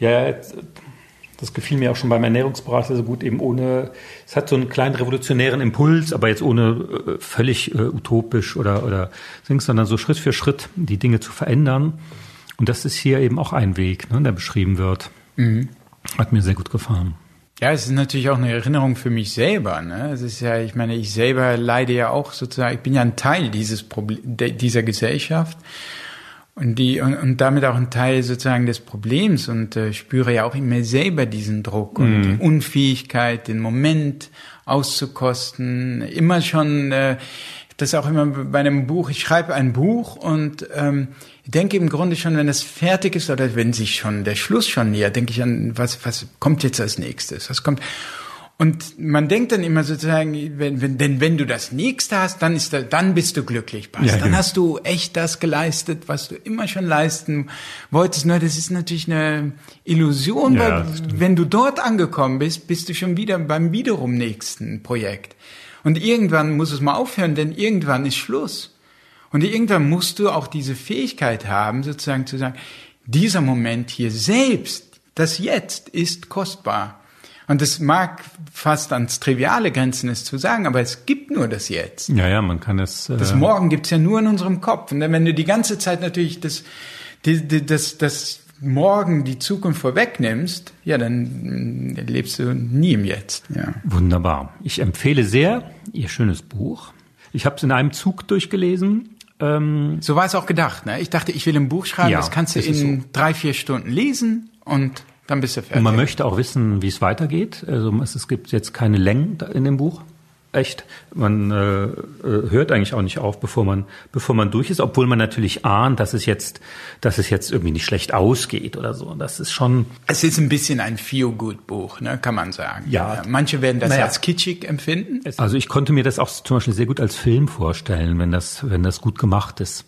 das gefiel mir auch schon beim Ernährungsberater so gut, eben ohne, es hat so einen kleinen revolutionären Impuls, aber jetzt ohne völlig utopisch oder sondern so Schritt für Schritt die Dinge zu verändern. Und das ist hier eben auch ein Weg, ne, der beschrieben wird. Mhm. Hat mir sehr gut gefallen. Ja, es ist natürlich auch eine Erinnerung für mich selber. Ne? Es ist ja, ich meine, ich selber leide ja auch sozusagen, ich bin ja ein Teil dieser Gesellschaft und damit auch ein Teil sozusagen des Problems und spüre ja auch in mir selber diesen Druck und die Unfähigkeit, den Moment auszukosten. Immer schon, das auch immer bei einem Buch, ich schreibe ein Buch und denke im Grunde schon, wenn das fertig ist oder wenn sich schon der Schluss schon nähert, denke ich an, was kommt jetzt als nächstes? Was kommt? Und man denkt dann immer sozusagen, wenn du das nächste hast, dann bist du glücklich, Bas. Ja, dann hast du echt das geleistet, was du immer schon leisten wolltest. Nur das ist natürlich eine Illusion, weil wenn du dort angekommen bist, bist du schon wieder beim wiederum nächsten Projekt. Und irgendwann muss es mal aufhören, denn irgendwann ist Schluss. Und irgendwann musst du auch diese Fähigkeit haben, sozusagen zu sagen, dieser Moment hier selbst, Das Jetzt ist kostbar. Und das mag fast ans Triviale grenzen, es zu sagen, aber es gibt nur das Jetzt. Ja, ja, man kann es... Das Morgen gibt's ja nur in unserem Kopf. Und wenn du die ganze Zeit natürlich das Morgen, die Zukunft vorwegnimmst, ja, dann lebst du nie im Jetzt. Ja. Wunderbar. Ich empfehle sehr Ihr schönes Buch. Ich habe es in einem Zug durchgelesen. So war es auch gedacht, ne? Ich dachte, ich will ein Buch schreiben, ja, das kannst du in 3-4 Stunden lesen und dann bist du fertig. Und man möchte auch wissen, wie es weitergeht. Also es gibt jetzt keine Längen in dem Buch. Echt. Man hört eigentlich auch nicht auf, bevor man durch ist, obwohl man natürlich ahnt, dass es jetzt irgendwie nicht schlecht ausgeht oder so. Das ist schon. Es ist ein bisschen ein Feel-Good-Buch, ne, kann man sagen. Ja. Manche werden das als kitschig empfinden. Also ich konnte mir das auch zum Beispiel sehr gut als Film vorstellen, wenn das gut gemacht ist.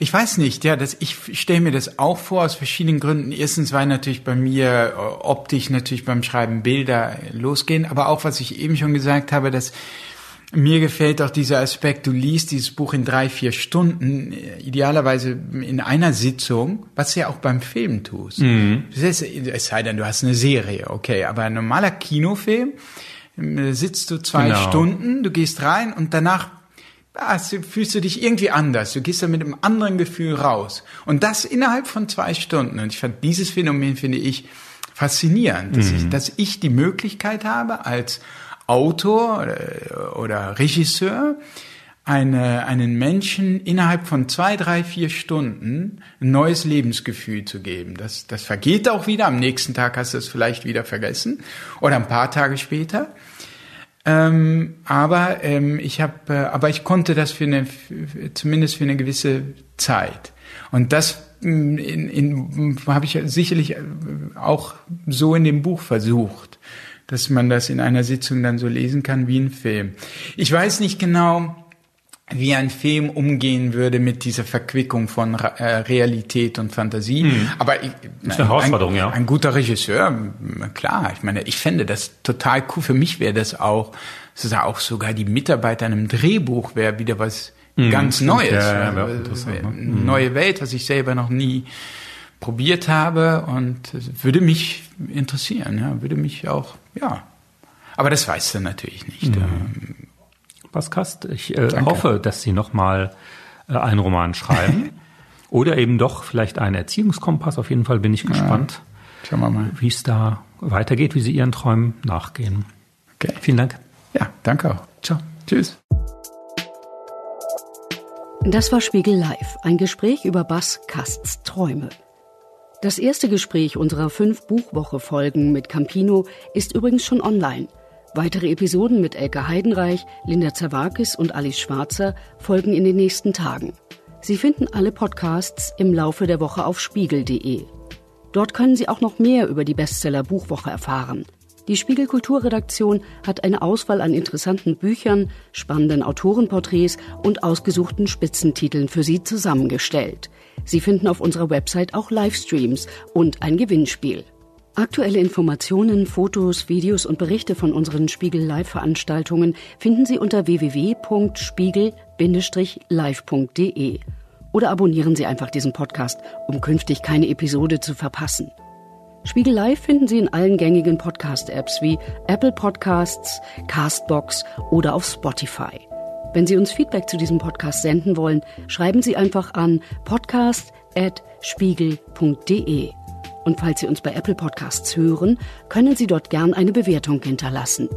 Ich weiß nicht, ja, ich stelle mir das auch vor aus verschiedenen Gründen. Erstens, weil natürlich bei mir optisch natürlich beim Schreiben Bilder losgehen, aber auch, was ich eben schon gesagt habe, dass mir gefällt auch dieser Aspekt, du liest dieses Buch in 3-4 Stunden, idealerweise in einer Sitzung, was du ja auch beim Film tust. Mhm. Es sei denn, du hast eine Serie, okay, aber ein normaler Kinofilm, sitzt du 2 Stunden, du gehst rein und danach fühlst du dich irgendwie anders. Du gehst da mit einem anderen Gefühl raus. Und das innerhalb von 2 Stunden. Und ich fand dieses Phänomen, finde ich, faszinierend, dass ich die Möglichkeit habe, als Autor oder Regisseur, einen Menschen innerhalb von 2, 3, 4 Stunden ein neues Lebensgefühl zu geben. Das vergeht auch wieder. Am nächsten Tag hast du es vielleicht wieder vergessen. Oder ein paar Tage später. Aber ich konnte das zumindest für eine gewisse Zeit. Und das habe ich sicherlich auch so in dem Buch versucht, dass man das in einer Sitzung dann so lesen kann wie ein Film. Ich weiß nicht genau, wie ein Film umgehen würde mit dieser Verquickung von Realität und Fantasie. Mhm. Aber das ist eine Herausforderung, ja. Ein guter Regisseur, klar. Ich meine, ich fände das total cool. Für mich wäre das auch, sogar die Mitarbeit an einem Drehbuch wäre wieder was ganz Neues. Ja, neue Welt, was ich selber noch nie probiert habe, und würde mich interessieren, ja, würde mich auch, ja. Aber das weißt du natürlich nicht. Mhm. Bas Kast, ich hoffe, dass Sie nochmal einen Roman schreiben oder eben doch vielleicht einen Erziehungskompass. Auf jeden Fall bin ich gespannt, wie es da weitergeht, wie Sie Ihren Träumen nachgehen. Okay. Vielen Dank. Ja, danke auch. Ciao. Tschüss. Das war Spiegel Live, ein Gespräch über Bas Kasts Träume. Das erste Gespräch unserer 5 Buchwoche-Folgen mit Campino ist übrigens schon online. Weitere Episoden mit Elke Heidenreich, Linda Zervakis und Alice Schwarzer folgen in den nächsten Tagen. Sie finden alle Podcasts im Laufe der Woche auf spiegel.de. Dort können Sie auch noch mehr über die Bestseller-Buchwoche erfahren. Die Spiegel-Kulturredaktion hat eine Auswahl an interessanten Büchern, spannenden Autorenporträts und ausgesuchten Spitzentiteln für Sie zusammengestellt. Sie finden auf unserer Website auch Livestreams und ein Gewinnspiel. Aktuelle Informationen, Fotos, Videos und Berichte von unseren Spiegel-Live-Veranstaltungen finden Sie unter www.spiegel-live.de oder abonnieren Sie einfach diesen Podcast, um künftig keine Episode zu verpassen. Spiegel Live finden Sie in allen gängigen Podcast-Apps wie Apple Podcasts, Castbox oder auf Spotify. Wenn Sie uns Feedback zu diesem Podcast senden wollen, schreiben Sie einfach an podcast@spiegel.de. Und falls Sie uns bei Apple Podcasts hören, können Sie dort gern eine Bewertung hinterlassen.